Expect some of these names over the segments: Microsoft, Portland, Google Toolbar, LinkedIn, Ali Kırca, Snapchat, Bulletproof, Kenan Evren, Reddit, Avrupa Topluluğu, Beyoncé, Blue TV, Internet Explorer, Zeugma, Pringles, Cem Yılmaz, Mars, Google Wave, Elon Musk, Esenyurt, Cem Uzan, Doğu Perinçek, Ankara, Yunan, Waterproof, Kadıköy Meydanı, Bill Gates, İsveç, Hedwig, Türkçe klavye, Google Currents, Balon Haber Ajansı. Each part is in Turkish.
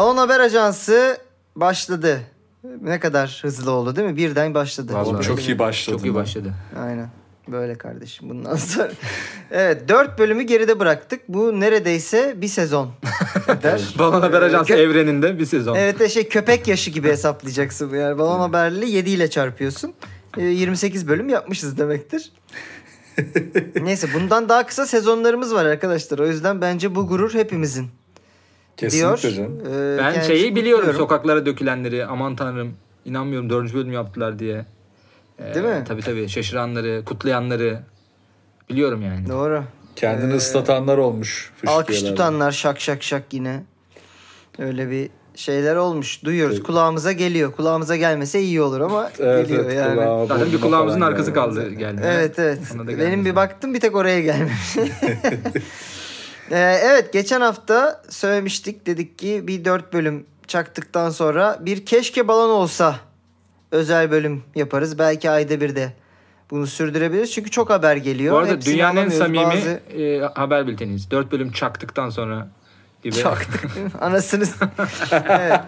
Balon Haber Ajansı başladı. Ne kadar hızlı oldu değil mi? Birden başladı. Vallahi çok iyi başladı. Çok iyi başladı. Aynen. Böyle kardeşim bundan sonra. Evet, 4 bölümü geride bıraktık. Bu neredeyse bir sezon. Balon Haber Ajansı evreninde bir sezon. Evet, köpek yaşı gibi hesaplayacaksın. Yani Balon Haberli 7 ile çarpıyorsun. 28 bölüm yapmışız demektir. Neyse, bundan daha kısa sezonlarımız var arkadaşlar. O yüzden bence bu gurur hepimizin. Kesinlikle diyor. Ben yani şeyi biliyorum, sokaklara dökülenleri, aman tanrım inanmıyorum 4. bölüm yaptılar diye. Değil mi? Tabii şaşıranları, kutlayanları biliyorum yani. Doğru. Kendini ıslatanlar olmuş. Alkış tutanlar şak şak şak yine. Öyle bir şeyler olmuş. Duyuyoruz. Evet. Kulağımıza geliyor. Kulağımıza gelmese iyi olur ama evet, geliyor evet, yani. Zaten bir kulağımızın arkası kaldı. Geldi. Evet evet. Benim bir baktım bir tek oraya gelmemiş. Evet, geçen hafta söylemiştik, dedik ki bir 4 bölüm çaktıktan sonra bir keşke balon olsa özel bölüm yaparız. Belki ayda bir de bunu sürdürebiliriz. Çünkü çok haber geliyor. Bu arada hepsini dünyanın en samimi haber bülteniyiz. 4 bölüm çaktıktan sonra gibi. Çaktık. Anasınız. Evet.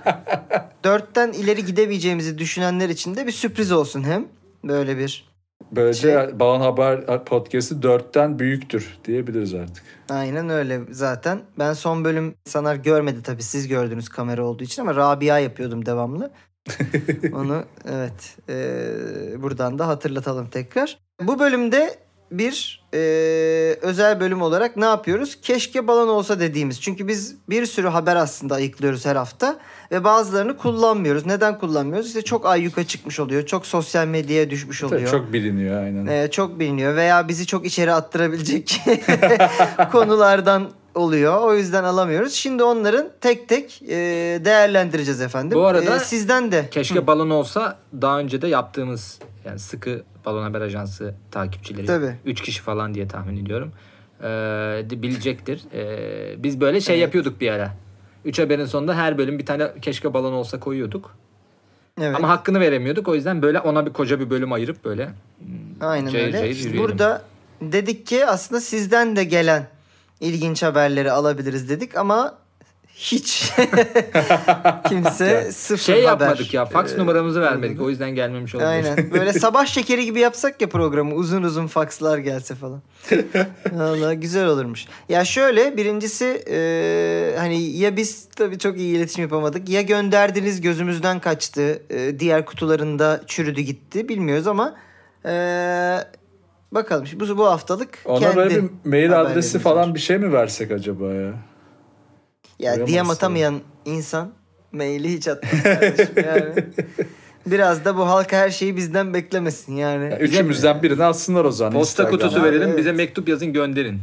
4'ten ileri gidemeyeceğimizi düşünenler için de bir sürpriz olsun hem. Böyle bir. Böylece Balon Haber Podcast'ı 4'ten büyüktür diyebiliriz artık. Aynen öyle zaten. Ben son bölüm insanlar görmedi tabii, siz gördünüz kamera olduğu için, ama Rabia yapıyordum devamlı. Onu evet buradan da hatırlatalım tekrar. Bu bölümde bir özel bölüm olarak ne yapıyoruz? Keşke balon olsa dediğimiz. Çünkü biz bir sürü haber aslında ayıklıyoruz her hafta ve bazılarını kullanmıyoruz. Neden kullanmıyoruz? İşte çok ayyuka çıkmış oluyor. Çok sosyal medyaya düşmüş oluyor. Çok biliniyor aynen. Çok biliniyor veya bizi çok içeri attırabilecek konulardan oluyor. O yüzden alamıyoruz. Şimdi onların tek tek değerlendireceğiz efendim. Bu arada sizden de. Keşke balon olsa daha önce de yaptığımız, yani sıkı Balon Haber Ajansı takipçileri. Tabii. 3 kişi falan diye tahmin ediyorum. Bilecektir. Biz böyle evet. yapıyorduk bir ara. 3 haberin sonunda her bölüm bir tane keşke balon olsa koyuyorduk. Evet. Ama hakkını veremiyorduk. O yüzden böyle ona bir koca bir bölüm ayırıp böyle aynen cayır öyle. Cayır yürüyelim. Burada dedik ki aslında sizden de gelen ilginç haberleri alabiliriz dedik ama hiç kimse sıfır haber. Yapmadık ya, faks numaramızı vermedik. O yüzden gelmemiş oldu. Aynen. Böyle sabah şekeri gibi yapsak ya programı, uzun uzun fakslar gelse falan. Vallahi güzel olurmuş. Ya şöyle, birincisi hani ya biz tabii çok iyi iletişim yapamadık ya gönderdiniz gözümüzden kaçtı. Diğer kutularında çürüdü gitti bilmiyoruz ama... bakalım şimdi bu haftalık ona kendi haberleri. Ona böyle bir mail adresi falan var. Bir şey mi versek acaba ya? Ya DM atamayan insan maili hiç atmaz kardeşim yani. Biraz da bu halka her şeyi bizden beklemesin yani. Ya üçümüzden birini atsınlar o zaman. Posta Instagram kutusu verelim evet. Bize mektup yazın gönderin.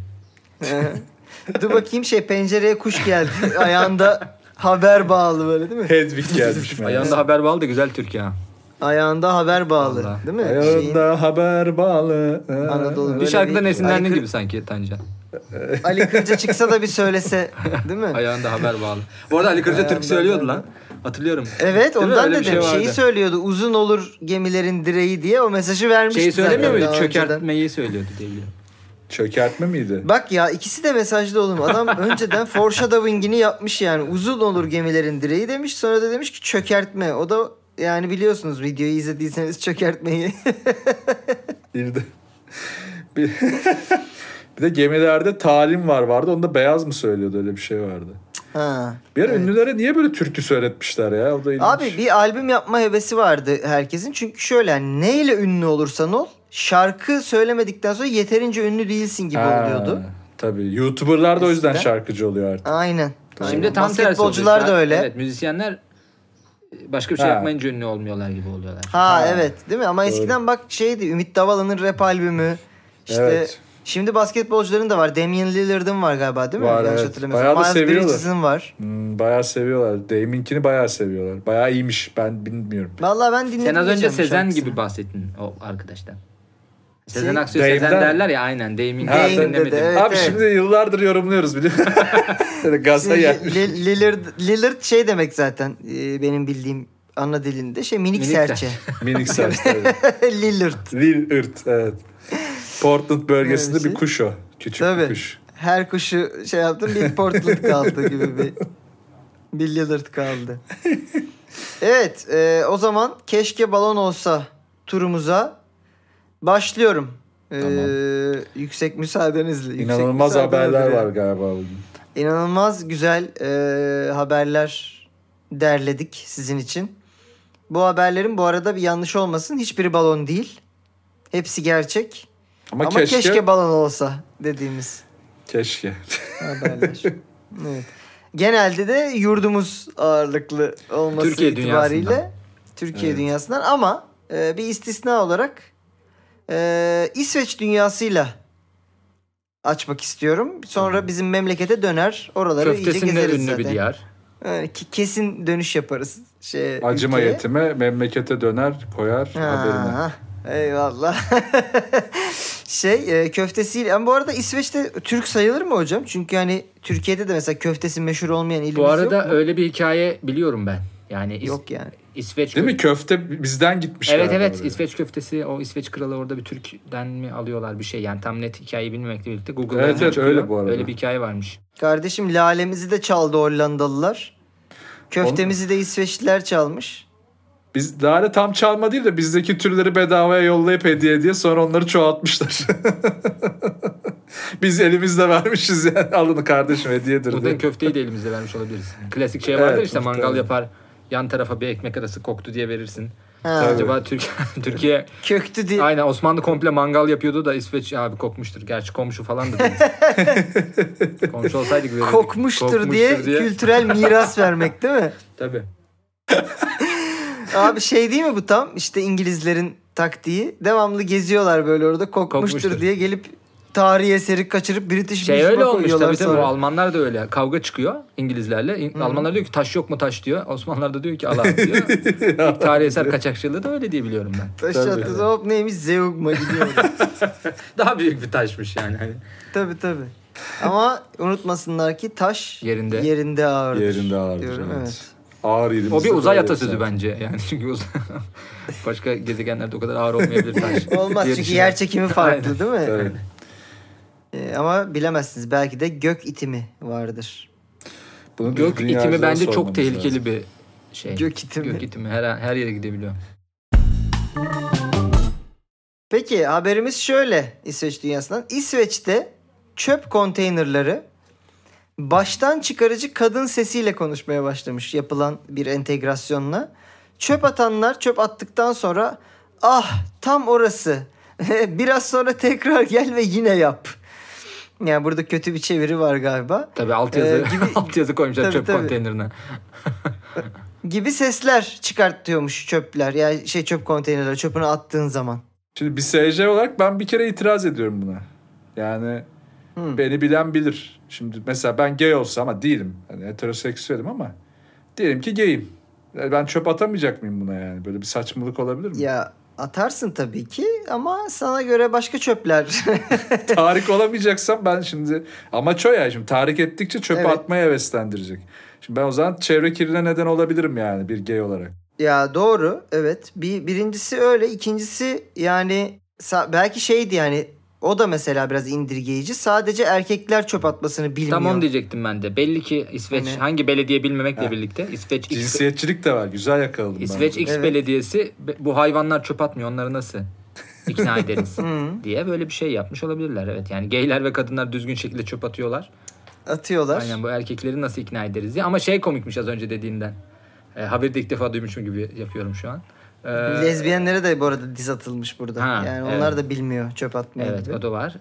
Dur bakayım pencereye kuş geldi. Ayağında haber bağlı böyle değil mi? Hedwig gelmiş. Ayağında haber bağlı da güzel Türkiye ha. Ayağında haber bağlı Allah. Değil mi? Ayağında haber bağlı. Anadolu. Bir şarkıdan esinlendiğin gibi sanki Tanca. Ali Kırca çıksa da bir söylese değil mi? Ayağında haber bağlı. Bu arada Ali Kırca Türk söylüyordu lan. Hatırlıyorum. Evet değil ondan dedim. Şeyi söylüyordu. Uzun olur gemilerin direği diye o mesajı vermişti. Şeyi söylemiyor muydu? Çökertmeyi söylüyordu diye biliyorum. Çökertme miydi? Bak ya, ikisi de mesajlı oğlum. Adam önceden foreshadowing'ini yapmış yani. Uzun olur gemilerin direği demiş. Sonra da demiş ki çökertme. O da yani biliyorsunuz, videoyu izlediyseniz çökertmeyi. Bir de gemilerde talim vardı. Onda beyaz mı söylüyordu, öyle bir şey vardı. Ha, bir ara ünlülere niye böyle türkü söyletmişler ya? O da ilginç. Abi bir albüm yapma hevesi vardı herkesin. Çünkü şöyle yani, neyle ünlü olursan ol şarkı söylemedikten sonra yeterince ünlü değilsin gibi oluyordu. Tabii YouTuber'lar da o yüzden şarkıcı oluyor artık. Aynen. Tabii. Şimdi tam basketbolcular da öyle. Evet, müzisyenler... Başka bir şey yapmayınca ünlü olmuyorlar gibi oluyorlar. Evet değil mi? Ama doğru. Eskiden bak Ümit Davala'nın rap albümü. İşte Şimdi basketbolcuların da var. Damien Lillard'ın var galiba değil mi? Var evet. Bayağı da seviyorlar. Var. Bayağı seviyorlar. Damien'kini bayağı seviyorlar. Bayağı iyiymiş, ben bilmiyorum. Vallahi ben dinledim. Sen az önce Sezen gibi bahsettin o arkadaştan. Sezen Aksu, Sezen derler ya aynen. Damien evet, abi evet. Şimdi yıllardır yorumluyoruz biliyorsun. Gazla gelmiş. Lillard demek zaten benim bildiğim ana dilinde minik serçe. Minik serçe. Lillard evet. Portland bölgesinde bir kuş o. Küçük bir kuş. Her kuşu yaptım bir Portland kaldı gibi bir Bir Lillard kaldı. Evet, o zaman keşke balon olsa turumuza başlıyorum. Tamam. Yüksek müsaadenizle. İnanılmaz yüksek haberler var galiba bugün. İnanılmaz güzel haberler derledik sizin için. Bu haberlerin bu arada bir yanlış olmasın. Hiçbiri balon değil. Hepsi gerçek. Ama keşke balon olsa dediğimiz. Keşke. Haberler. Evet. Genelde de yurdumuz ağırlıklı olması Türkiye itibariyle. Dünyasından. Türkiye evet. Dünyasından ama bir istisna olarak İsveç dünyasıyla açmak istiyorum. Sonra bizim memlekete döner. Oraları köftesinin iyice gezeriz zaten. Köftesinin ünlü bir yer. Yani kesin dönüş yaparız. Acıma ülkeye. Yetime memlekete döner koyar haberine. Eyvallah. Köftesiyle. Ama bu arada İsveç'te Türk sayılır mı hocam? Çünkü hani Türkiye'de de mesela köftesi meşhur olmayan ilimiz yok. Bu arada yok öyle bir hikaye biliyorum ben. Yani yok yani. İsveç değil mi? Köfte bizden gitmiş. Evet evet. Oraya. İsveç köftesi o İsveç kralı orada bir Türk'den mi alıyorlar bir şey. Yani tam net hikayeyi bilmemekle birlikte Google'dan evet, evet, öyle bu arada. Öyle bir hikaye varmış. Kardeşim lalemizi de çaldı Hollandalılar. Köftemizi de İsveçliler çalmış. Biz daha tam çalma değil de bizdeki türleri bedavaya yollayıp hediye diye sonra onları çoğaltmışlar. Biz elimizde vermişiz yani. Alın kardeşim hediyedir. Burada köfteyi de elimizde vermiş olabiliriz. Klasik şey vardır evet, işte muhtemelen. Mangal yapar. Yan tarafa bir ekmek arası koktu diye verirsin. Acaba Türkiye köktü diye. Aynen Osmanlı komple mangal yapıyordu da İsveç abi kokmuştur. Gerçi komşu falan da değil. Komşu olsaydık verirdik. Kokmuştur diye kültürel miras vermek değil mi? Tabii. Abi şey değil mi bu tam? İşte İngilizlerin taktiği. Devamlı geziyorlar böyle orada kokmuştur diye gelip tarihi eseri kaçırıp British Museum'a koyuyorlar. Öyle olmuş tabii bu Almanlar da öyle. Kavga çıkıyor İngilizlerle. Almanlar diyor ki taş yok mu taş diyor. Osmanlılar da diyor ki Allah diyor. İlk tarihi eser kaçakçılığı da öyle diye biliyorum ben. Taş attığı hop neymiş Zeugma gidiyor. Daha büyük bir taşmış yani. Tabii. Ama unutmasınlar ki taş yerinde ağırdır. Yerinde ağırdır diyorum, evet. Ağır o bir uzay atasözü bence yani çünkü başka gezegenlerde o kadar ağır olmayabilir taş. Olmaz çünkü yer çekimi farklı değil mi? Tabii. Ama bilemezsiniz belki de gök itimi vardır. Bunu gök itimi bence çok tehlikeli lazım. Bir şey. Gök itimi her yere gidebiliyor. Peki haberimiz şöyle İsveç dünyasından. İsveç'te çöp konteynerları baştan çıkarıcı kadın sesiyle konuşmaya başlamış yapılan bir entegrasyonla. Çöp atanlar çöp attıktan sonra ah tam orası biraz sonra tekrar gel ve yine yap. Yani burada kötü bir çeviri var galiba. Tabii altyazı koymuşlar tabii, çöp konteynerine. gibi sesler çıkartıyormuş çöpler. Yani çöp konteynerleri çöpünü attığın zaman. Şimdi bir seyirci olarak ben bir kere itiraz ediyorum buna. Yani beni bilen bilir. Şimdi mesela ben gay olsa ama değilim. Yani heteroseksüelim ama diyelim ki gayim. Yani ben çöp atamayacak mıyım buna yani? Böyle bir saçmalık olabilir mi? Ya atarsın tabii ki ama sana göre başka çöpler. Tahrik olamayacaksam ben şimdi amaç o ya şimdi tahrik ettikçe çöpe atmaya heveslendirecek. Şimdi ben o zaman çevre kirliliğine neden olabilirim yani bir gay olarak. Ya doğru evet birincisi öyle ikincisi yani belki şeydi yani o da mesela biraz indirgeyici sadece erkekler çöp atmasını bilmiyor. Tamam diyecektim ben de belli ki İsveç hani... hangi belediye bilmemekle birlikte İsveç cinsiyetçilik de var güzel yakaladım. İsveç X belediyesi bu hayvanlar çöp atmıyor onları nasıl ikna ederiz diye böyle bir şey yapmış olabilirler evet yani gayler ve kadınlar düzgün şekilde çöp atıyorlar. Aynen bu erkekleri nasıl ikna ederiz diye ama komikmiş az önce dediğinden haberi de ilk defa duymuşum gibi yapıyorum şu an. Lezbiyenlere de bu arada diz atılmış burada. Yani onlar da bilmiyor çöp atmayı. Evet gibi. O da var.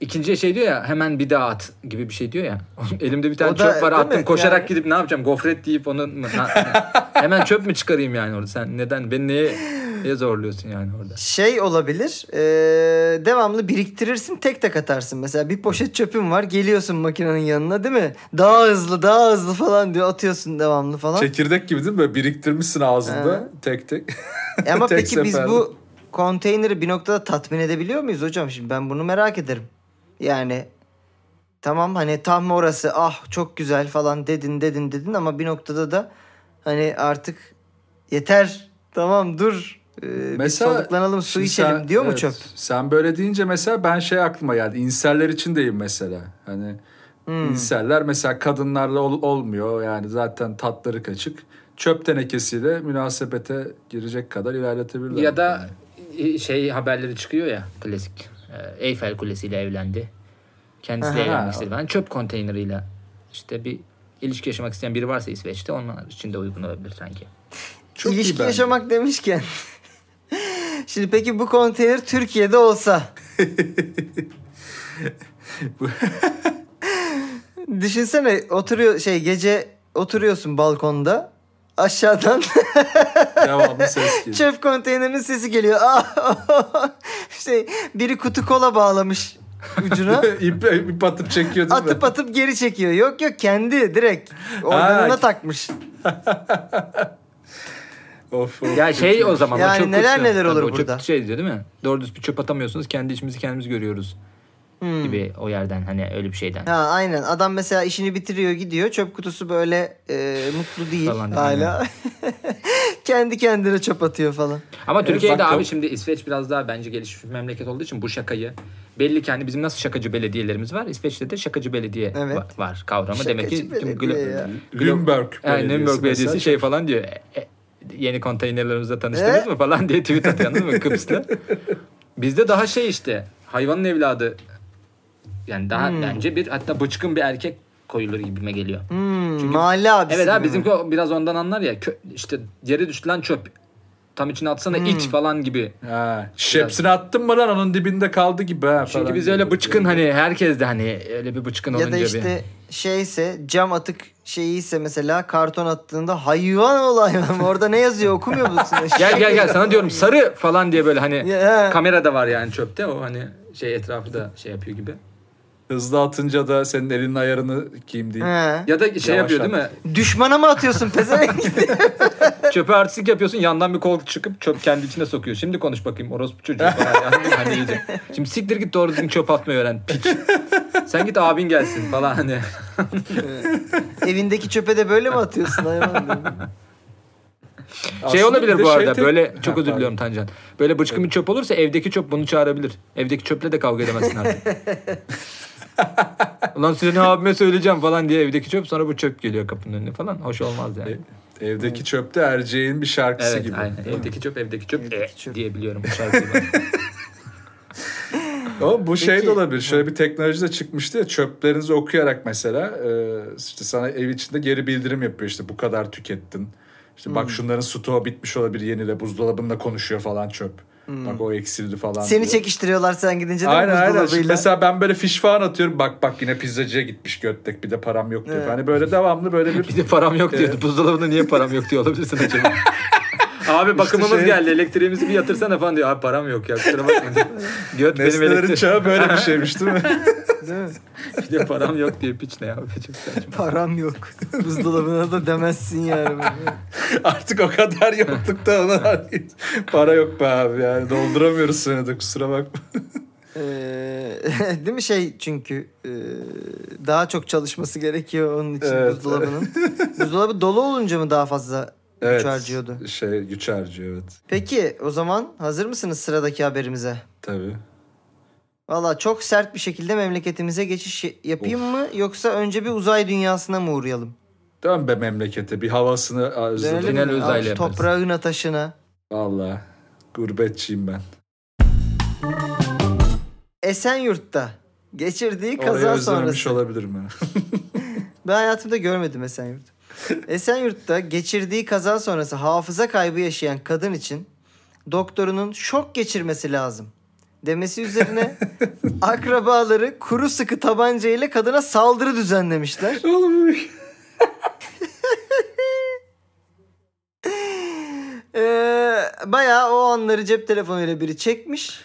İkinci şey diyor ya hemen bir daha at gibi bir şey diyor ya. Elimde bir tane çöp var attım mi? Koşarak yani... gidip ne yapacağım gofret deyip onu hemen çöp mü çıkarayım yani orada sen neden beni neye zorluyorsun yani orada. Olabilir devamlı biriktirirsin tek atarsın mesela bir poşet çöpün var geliyorsun makinenin yanına değil mi daha hızlı falan diyor atıyorsun devamlı falan. Çekirdek gibi değil mi böyle biriktirmişsin ağzında tek. Ama tek peki seferde. Biz bu konteyneri bir noktada tatmin edebiliyor muyuz hocam şimdi ben bunu merak ederim. Yani tamam hani tam orası çok güzel falan dedin ama bir noktada da hani artık yeter tamam dur biz soluklanalım su içelim diyor mu çöp? Sen böyle deyince mesela ben aklıma geldi inseller içindeyim mesela hani İnseller mesela kadınlarla olmuyor. Yani zaten tatları kaçık. Çöp tenekesiyle münasebete girecek kadar ilerletebilirler. Ya da yani şey haberleri çıkıyor ya, klasik. Eyfel Kulesi ile evlendi. Kendisi de evlenmek istedi. Yani çöp konteyneriyle işte bir ilişki yaşamak isteyen biri varsa İsveç'te onun için de uygun olabilir sanki. Çok ilişki yaşamak demişken. Şimdi peki bu konteyner Türkiye'de olsa. Düşünsene, oturuyor gece oturuyorsun balkonda. Aşağıdan devamlı ses geliyor. Çöp konteynerinin sesi geliyor. Biri kutu kola bağlamış ucuna. İp atıp çekiyor. Atıp geri çekiyor. Yok kendi direkt organına takmış. Of. Ya o zaman yani çok neler olur tabii burada. Diyor değil mi? Doğru düz bir çöp atamıyorsunuz. Kendi içimizi kendimiz görüyoruz. Gibi o yerden, hani öyle bir şeyden. Ha aynen. Adam mesela işini bitiriyor, gidiyor. Çöp kutusu böyle mutlu değil falan hala. Kendi kendine çöp atıyor falan. Ama Türkiye'de abi şimdi İsveç biraz daha bence gelişmiş bir memleket olduğu için bu şakayı belli ki, hani bizim nasıl şakacı belediyelerimiz var, İsveç'te de şakacı belediye var kavramı. Şakacı demek ki Nürnberg Belediyesi şey falan diyor. Yeni konteynerlerimizle tanıştınız mı falan diye tweet atıyor, değil mi? Kıbrıs'ta. Bizde daha hayvanın evladı. Yani daha bence hatta bıçkın bir erkek koyulur gibime geliyor. Çünkü mahalle abisi. Evet abi, bizimki biraz ondan anlar ya. Yere düştü lan çöp. Tam içine atsana iç falan gibi. Ha, şepsini attın mı lan, onun dibinde kaldı gibi. Çünkü biz öyle bıçkın, hani herkes de öyle bir bıçkın olunca bir. Ya da cam atık ise mesela, karton attığında hayvan ol hayvan. Orada ne yazıyor okumuyor musun? gel sana diyorum sarı falan diye böyle hani kamerada var yani çöpte. O hani etrafı da yapıyor gibi. Hızlı atınca da senin elinin ayarını kim diyeyim. Ya da yapıyor değil mi? Düşmana mı atıyorsun pezevenk? Çöpe artistlik yapıyorsun, yandan bir kol çıkıp çöp kendi içine sokuyor. Şimdi konuş bakayım orospu çocuğu falan. Şimdi siktir git, doğru düzgün çöp atmayı öğren piç. Sen git abin gelsin falan hani. Evindeki çöpe de böyle mi atıyorsun hayvan diye? Olabilir bu arada böyle çok özür diliyorum Tancan. Böyle bıçkın bir çöp olursa evdeki çöp bunu çağırabilir. Evdeki çöple de kavga edemezsin artık. Ulan size ne abime söyleyeceğim falan diye evdeki çöp, sonra bu çöp geliyor kapının önüne falan. Hoş olmaz yani. Evdeki çöp de Erceğin bir şarkısı gibi. Aynen. Evdeki çöp diyebiliyorum bu şarkıyı. Ama bu de olabilir. Şöyle bir teknoloji de çıkmıştı ya, çöplerinizi okuyarak mesela sana ev içinde geri bildirim yapıyor, bu kadar tükettin. Bak şunların stoğu bitmiş olabilir, yenile, buzdolabında konuşuyor falan çöp. Bak o eksildi falan. Seni diyor. Çekiştiriyorlar sen gidince de buzdolabıyla. Şimdi mesela ben böyle fiş falan atıyorum. Bak yine pizzacıya gitmiş götlek, bir de param yok diyor. Evet. Hani böyle devamlı böyle bir... Bir de param yok diyordu. Buzdolabında niye param yok diyor olabilirsin acaba? Abi bakımımız geldi, elektriğimizi bir yatırsana falan diyor. Abi param yok ya, kusura bakma. Göt benim elektriğim. Çağı böyle bir şeymiş değil mi? Değil mi? Bir de param yok diye piç ne ya? Param yok. Buzdolabına da demezsin yani. Artık o kadar yoklukta ona para yok be abi yani. Dolduramıyoruz seni de, kusura bakma. Değil mi çünkü daha çok çalışması gerekiyor onun için buzdolabının. Buzdolabı dolu olunca mı daha fazla güç harcıyordu? Güç harcıyor Peki o zaman hazır mısınız sıradaki haberimize? Tabii. Valla çok sert bir şekilde memleketimize geçiş yapayım mı? Yoksa önce bir uzay dünyasına mı uğrayalım? Dön be memlekete. Bir havasını özledim. Toprağına, taşına. Valla gurbetçiyim ben. Esenyurt'ta geçirdiği kaza sonrası. Olabilirim ben hayatımda görmedim Esenyurt'u. Esenyurt'ta geçirdiği kaza sonrası hafıza kaybı yaşayan kadın için doktorunun şok geçirmesi lazım demesi üzerine akrabaları kuru sıkı tabanca ile kadına saldırı düzenlemişler. Oğlum. Bayağı o anları cep telefonuyla biri çekmiş.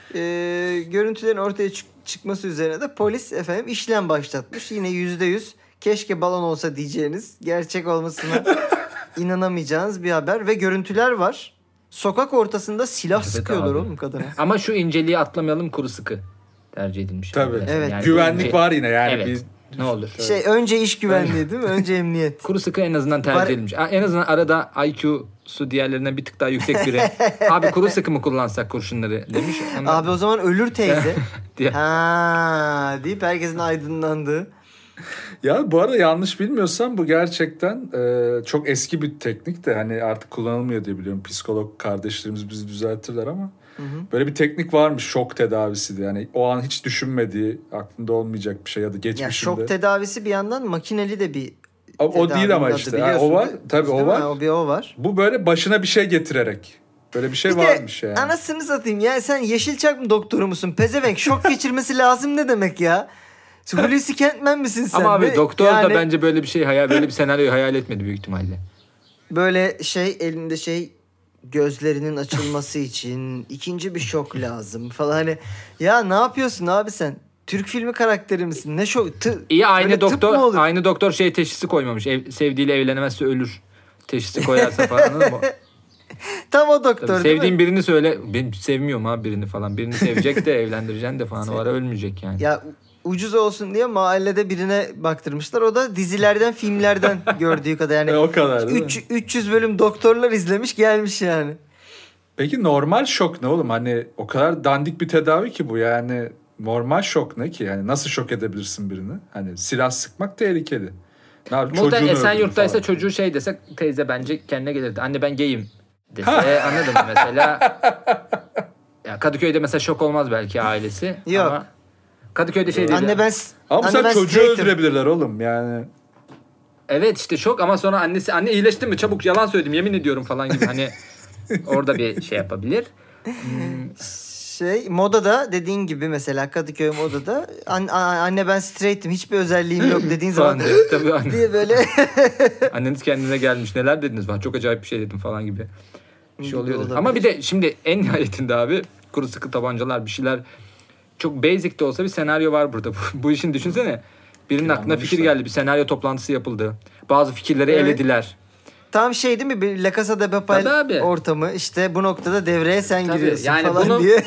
Görüntülerin ortaya çıkması üzerine de polis işlem başlatmış. Yine %100 keşke balon olsa diyeceğiniz, gerçek olmasına inanamayacağınız bir haber ve görüntüler var. Sokak ortasında silah sıkıyorlar oğlum kadına. Ama şu inceliği atlamayalım, kuru sıkı tercih edilmiş. Tabii. Evet. Yani güvenlik var yine yani. Evet. Ne olur. Önce iş güvenliği değil mi? Önce emniyet. Kuru sıkı en azından tercih edilmiş. En azından arada IQ'su diğerlerinden bir tık daha yüksek biri. Abi kuru sıkı mı kullansak kurşunları demiş. Ondan... Abi o zaman ölür teyze. Deyip herkesin aydınlandığı. Ya bu arada yanlış bilmiyorsam bu gerçekten çok eski bir teknik de hani artık kullanılmıyor diye biliyorum. Psikolog kardeşlerimiz bizi düzeltirler ama böyle bir teknik varmış, şok tedavisi diye. Yani o an hiç düşünmediği, aklında olmayacak bir şey ya da geçmişinde. Ya şok tedavisi bir yandan makineli de bir o değil ama işte ha, o var tabii, o var. O var. Bu böyle başına bir şey getirerek. Böyle bir şey bir varmış yani. Anasını satayım ya, sen Yeşilçak mı doktoru musun? Pezevenk şok geçirmesi lazım ne demek ya? Hulusi Kentmen misin sen? Ama abi doktor yani, da bence böyle bir şey hayal, böyle bir senaryoyu hayal etmedi büyük ihtimalle. Böyle şey elinde şey, gözlerinin açılması için ikinci bir şok lazım falan hani. Ya ne yapıyorsun abi sen? Türk filmi karakteri misin? Ne şok? İyi aynı doktor şey teşhisi koymamış. Sevdiğiyle evlenemezse ölür teşhisi koyarsa falan, anladın mı? Tam o doktor. Tabii, sevdiğin birini söyle. Ben sevmiyorum abi birini falan. Birini sevecek de evlendireceksin de falan. O ara ölmeyecek yani. Ya ucuz olsun diye mahallede birine baktırmışlar. O da dizilerden, filmlerden gördüğü kadar. Yani o kadar. 300 bölüm doktorlar izlemiş gelmiş yani. Peki normal şok ne oğlum? Hani o kadar dandik bir tedavi ki bu yani. Normal şok ne ki? Yani nasıl şok edebilirsin birini? Hani silah sıkmak tehlikeli. Ne abi, çocuğunu Esenyurt'taysa çocuğu şey dese teyze bence kendine gelirdi. Anne ben gayim dese anladın mı mesela? Ya Kadıköy'de mesela şok olmaz belki ailesi. Yok. Ama Kadıköy'de şey değil. Ama sen çocuğu öldürebilirler oğlum yani. Evet işte şok ama sonra anne iyileştin mi çabuk yalan söyledim yemin ediyorum falan gibi hani orada bir şey yapabilir. Şey modada dediğin gibi mesela Kadıköy modada anne ben straight'im hiçbir özelliğim yok dediğin zaman tabii diye böyle anneniz kendine gelmiş neler dediniz ben çok acayip bir şey dedim falan gibi bir şey oluyordu. Ama bir de şimdi en nihayetinde abi kuru sıkı tabancalar bir şeyler çok basic de olsa bir senaryo var burada. Bu işin düşünsene birinin aklına fikir geldi, bir senaryo toplantısı yapıldı, bazı fikirleri elediler. Tam şey değil mi? Bir La Casa de Papel ortamı. İşte bu noktada devreye sen tabii, giriyorsun yani falan diye.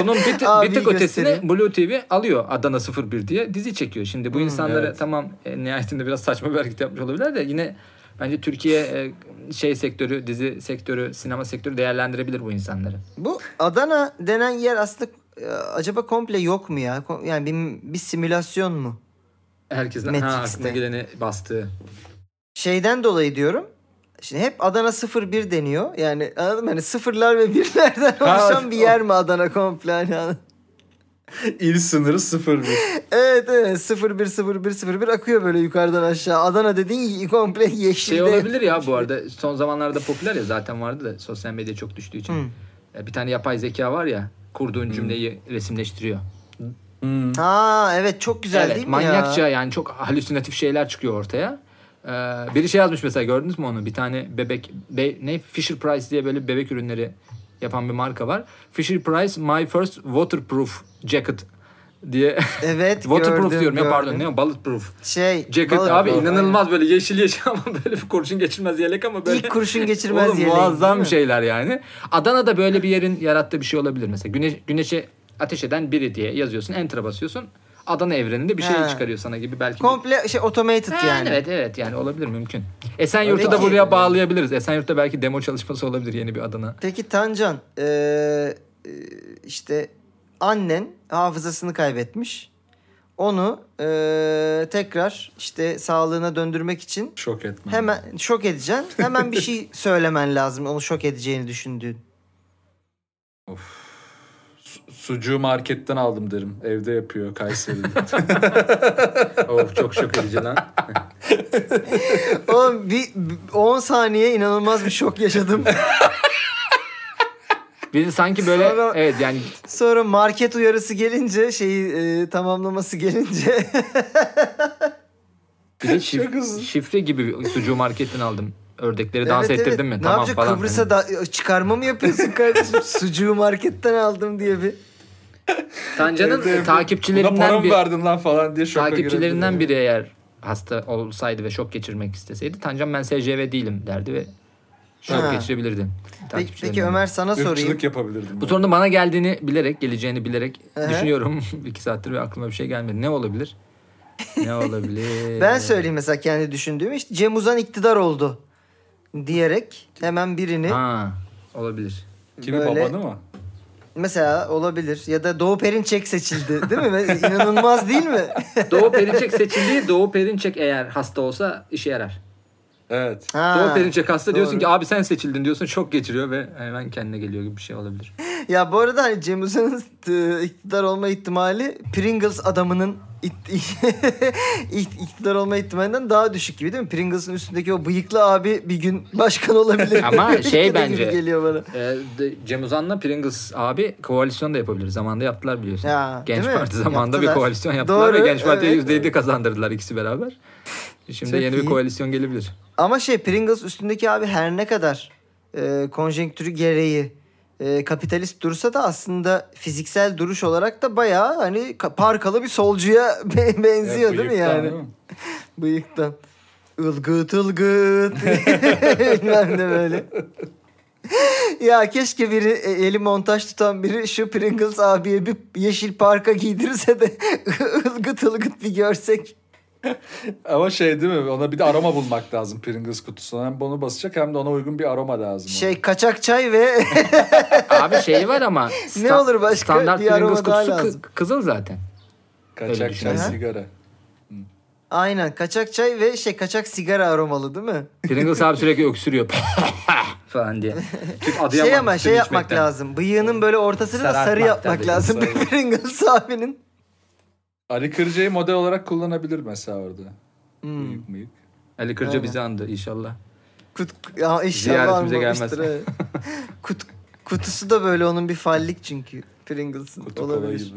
Bunun bir tık ötesini Blue TV alıyor Adana 01 diye dizi çekiyor. Şimdi bu insanları evet. Tamam nihayetinde biraz saçma bir hareket yapmış olabilir de yine bence Türkiye şey sektörü, dizi sektörü, sinema sektörü değerlendirebilir bu insanları. Bu Adana denen yer aslında acaba komple yok mu ya? Yani bir simülasyon mu? Herkesin aklına geleni bastığı. Şeyden dolayı diyorum. Şimdi hep Adana 01 deniyor. Yani anladın mı? Hani sıfırlar ve birlerden oluşan bir yer mi Adana komple? Yani. İl sınırı 01. Evet. 01 akıyor böyle yukarıdan aşağı. Adana dediğin komple yeşil. Şey olabilir ya bu arada. Son zamanlarda popüler ya zaten vardı da sosyal medya çok düştüğü için. Bir tane yapay zeka var ya. Kurduğun cümleyi resimleştiriyor. Evet çok güzel evet, değil mi ya? Manyakça yani çok halüsinatif şeyler çıkıyor ortaya. Biri şey yazmış mesela gördünüz mü onu? Bir tane bebek Fisher Price diye böyle bebek ürünleri yapan bir marka var. Fisher Price my first waterproof jacket diye. Evet waterproof gördüm, diyorum ya pardon ne bulletproof. Jacket abi inanılmaz yani. Böyle yeşil ama böyle bir kurşun geçirmez yelek ama böyle. İlk kurşun geçirmez yelek. Muazzam şeyler yani. Adana'da böyle bir yerin yarattığı bir şey olabilir mesela. Güneşe ateş eden biri diye yazıyorsun. Enter'a basıyorsun. Adana evreninde bir şey çıkarıyor sana gibi belki. Komple automated yani. Evet yani olabilir mümkün. Esenyurt'u da buraya bağlayabiliriz. Esenyurt'ta belki demo çalışması olabilir yeni bir Adana. Peki Tancan işte annen hafızasını kaybetmiş. Onu tekrar işte sağlığına döndürmek için şok edeceksin. Hemen bir şey söylemen lazım onu şok edeceğini düşündüğün. Of. Sucuğu marketten aldım derim. Evde yapıyor Kayseri'de. Of çok şok edici lan. Oğlum 10 saniye inanılmaz bir şok yaşadım. Bizi sanki böyle sonra, evet yani. Sonra market uyarısı gelince tamamlaması gelince. Bir de şifre gibi sucuğu marketten aldım. Ördekleri dans ettirdim mi? Ne tamam yapacak falan. Kıbrıs'a çıkarma mı yapıyorsun kardeşim? Sucuğu marketten aldım diye bir. Tancan'ın takipçilerinden biri eğer hasta olsaydı ve şok geçirmek isteseydi Tancan ben SCV değilim derdi ve şok geçirebilirdi. Peki Ömer sana sorayım. Irkçılık yapabilirdim. Bu sorunun bana geleceğini bilerek düşünüyorum. 2 saattir ve aklıma bir şey gelmedi. Ne olabilir? Ben söyleyeyim mesela kendi düşündüğümü. İşte Cem Uzan iktidar oldu diyerek hemen birini. Olabilir. Kimi babanı mı? Mesela olabilir. Ya da Doğu Perinçek seçildi değil mi? İnanılmaz değil mi? Doğu Perinçek seçildi. Doğu Perinçek eğer hasta olsa işe yarar. Evet. Ha, Doğu Perinçek hasta, doğru. Diyorsun ki abi sen seçildin diyorsun. Şok geçiriyor ve hemen kendine geliyor gibi bir şey olabilir. Ya bu arada hani Cem Uzan'ın iktidar olma ihtimali Pringles adamının iktidar olma ihtimalinden daha düşük gibi değil mi? Pringles'ın üstündeki o bıyıklı abi bir gün başkan olabilir. Ama şey bence geliyor bana. Cem Uzan'la Pringles abi koalisyon da yapabilir. Zamanında yaptılar biliyorsun. Ya, Genç Parti zamanında yaptılar. Bir koalisyon yaptılar. Doğru, ve Genç Parti'ye %7 kazandırdılar ikisi beraber. Şimdi çok yeni bir koalisyon gelebilir. Ama şey Pringles üstündeki abi her ne kadar konjonktürü gereği kapitalist dursa da aslında fiziksel duruş olarak da bayağı hani parkalı bir solcuya benziyor, evet, değil mi yani? Değil mi? Bıyıktan. Ilgıt ılgıt. Bilmem ne böyle. Ya keşke biri eli montaj tutan biri şu Pringles abiye bir yeşil parka giydirirse de ılgıt ılgıt bir görsek. Ama şey değil mi? Ona bir de aroma bulmak lazım Pringles kutusuna. Hem bunu basacak hem de ona uygun bir aroma lazım. Şey kaçak çay ve... Abi şey var ama... ne olur başka? Standart Pringles kutusu kızıl zaten. Kaçak çay, sigara. Hı. Aynen. Kaçak çay ve kaçak sigara aromalı değil mi? Pringles abi sürekli öksürüyor. falan diye. Ama yapmak lazım. Bıyığının böyle ortasını da sarı yapmak lazım. Pringles abinin. Ali Kırca'yı model olarak kullanabilir mesela orada. Büyük müyük. Ali Kırca aynen. Bizi andı inşallah. Ya inşallah anlamıştır. Gelmez. Kutusu da böyle onun bir fallik çünkü. Pringles'ın olabilir. Gibi.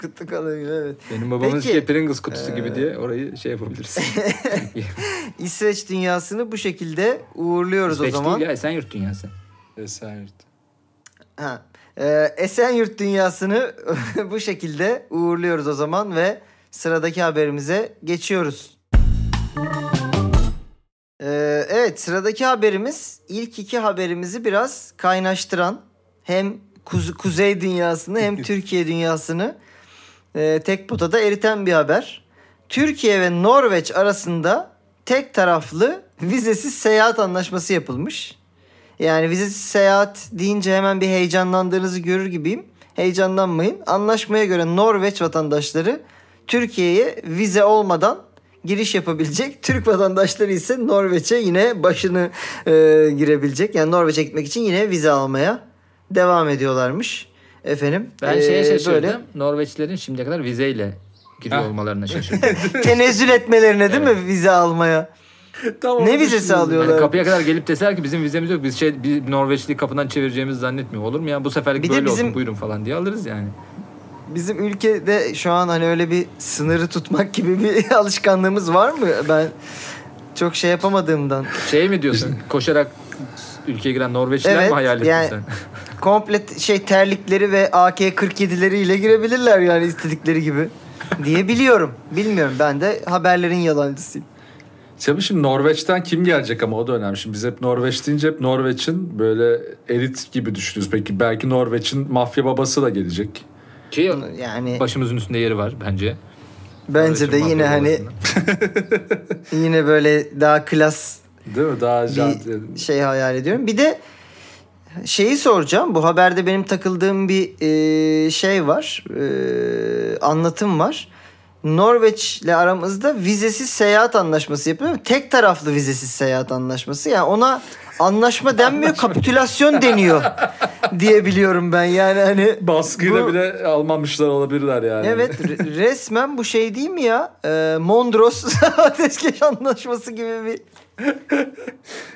Kutu kola gibi evet. Benim babamın Pringles kutusu gibi diye orayı yapabiliriz. İsveç dünyasını bu şekilde uğurluyoruz İsveç o zaman. İsveç değil ya, Esenyurt dünyası. Esenyurt. Ha. Esenyurt dünyasını bu şekilde uğurluyoruz o zaman ve sıradaki haberimize geçiyoruz. Evet, sıradaki haberimiz ilk iki haberimizi biraz kaynaştıran hem Kuzey dünyasını hem Türkiye dünyasını tek potada eriten bir haber. Türkiye ve Norveç arasında tek taraflı vizesiz seyahat anlaşması yapılmış. Yani vizesiz seyahat deyince hemen bir heyecanlandığınızı görür gibiyim. Heyecanlanmayın. Anlaşmaya göre Norveç vatandaşları Türkiye'ye vize olmadan giriş yapabilecek. Türk vatandaşları ise Norveç'e yine başını girebilecek. Yani Norveç'e gitmek için yine vize almaya devam ediyorlarmış. Efendim. Ben şaşırdım. Böyle... Norveçlerin şimdiye kadar vizeyle giriyor olmalarına şaşırdım. Tenezzül etmelerine değil mi vize almaya? Tamam, ne vizesi alıyorlar? Yani kapıya kadar gelip deseler ki bizim vizemiz yok. Biz Norveçli kapıdan çevireceğimizi zannetmiyor. Olur mu ya? Bu seferlik bir böyle olsun buyurun falan diye alırız yani. Bizim ülkede şu an hani öyle bir sınırı tutmak gibi bir alışkanlığımız var mı? Ben çok yapamadığımdan. Mi diyorsun? Koşarak ülkeye giren Norveçliler mi hayal ettin sen? Komple terlikleri ve AK-47'leriyle girebilirler yani istedikleri gibi diye biliyorum. Bilmiyorum, ben de haberlerin yalancısıyım. Tabii şimdi Norveç'ten kim gelecek ama o da önemli. Şimdi biz hep Norveç deyince hep Norveç'in böyle elit gibi düşünüyoruz. Peki belki Norveç'in mafya babası da gelecek. Yani başımızın üstünde yeri var bence. Bence Norveç'in de yine hani yine böyle daha klas değil mi? Daha bir hayal ediyorum. Bir de soracağım. Bu haberde benim takıldığım bir var. Anlatım var. Norveç'le aramızda vizesiz seyahat anlaşması yapılıyor. Tek taraflı vizesiz seyahat anlaşması. Yani ona anlaşma denmiyor, kapitülasyon deniyor diye biliyorum ben. Yani hani baskıyla bile almamışlar olabilirler yani. Evet, resmen bu değil mi ya? Mondros ateşkes anlaşması gibi bir.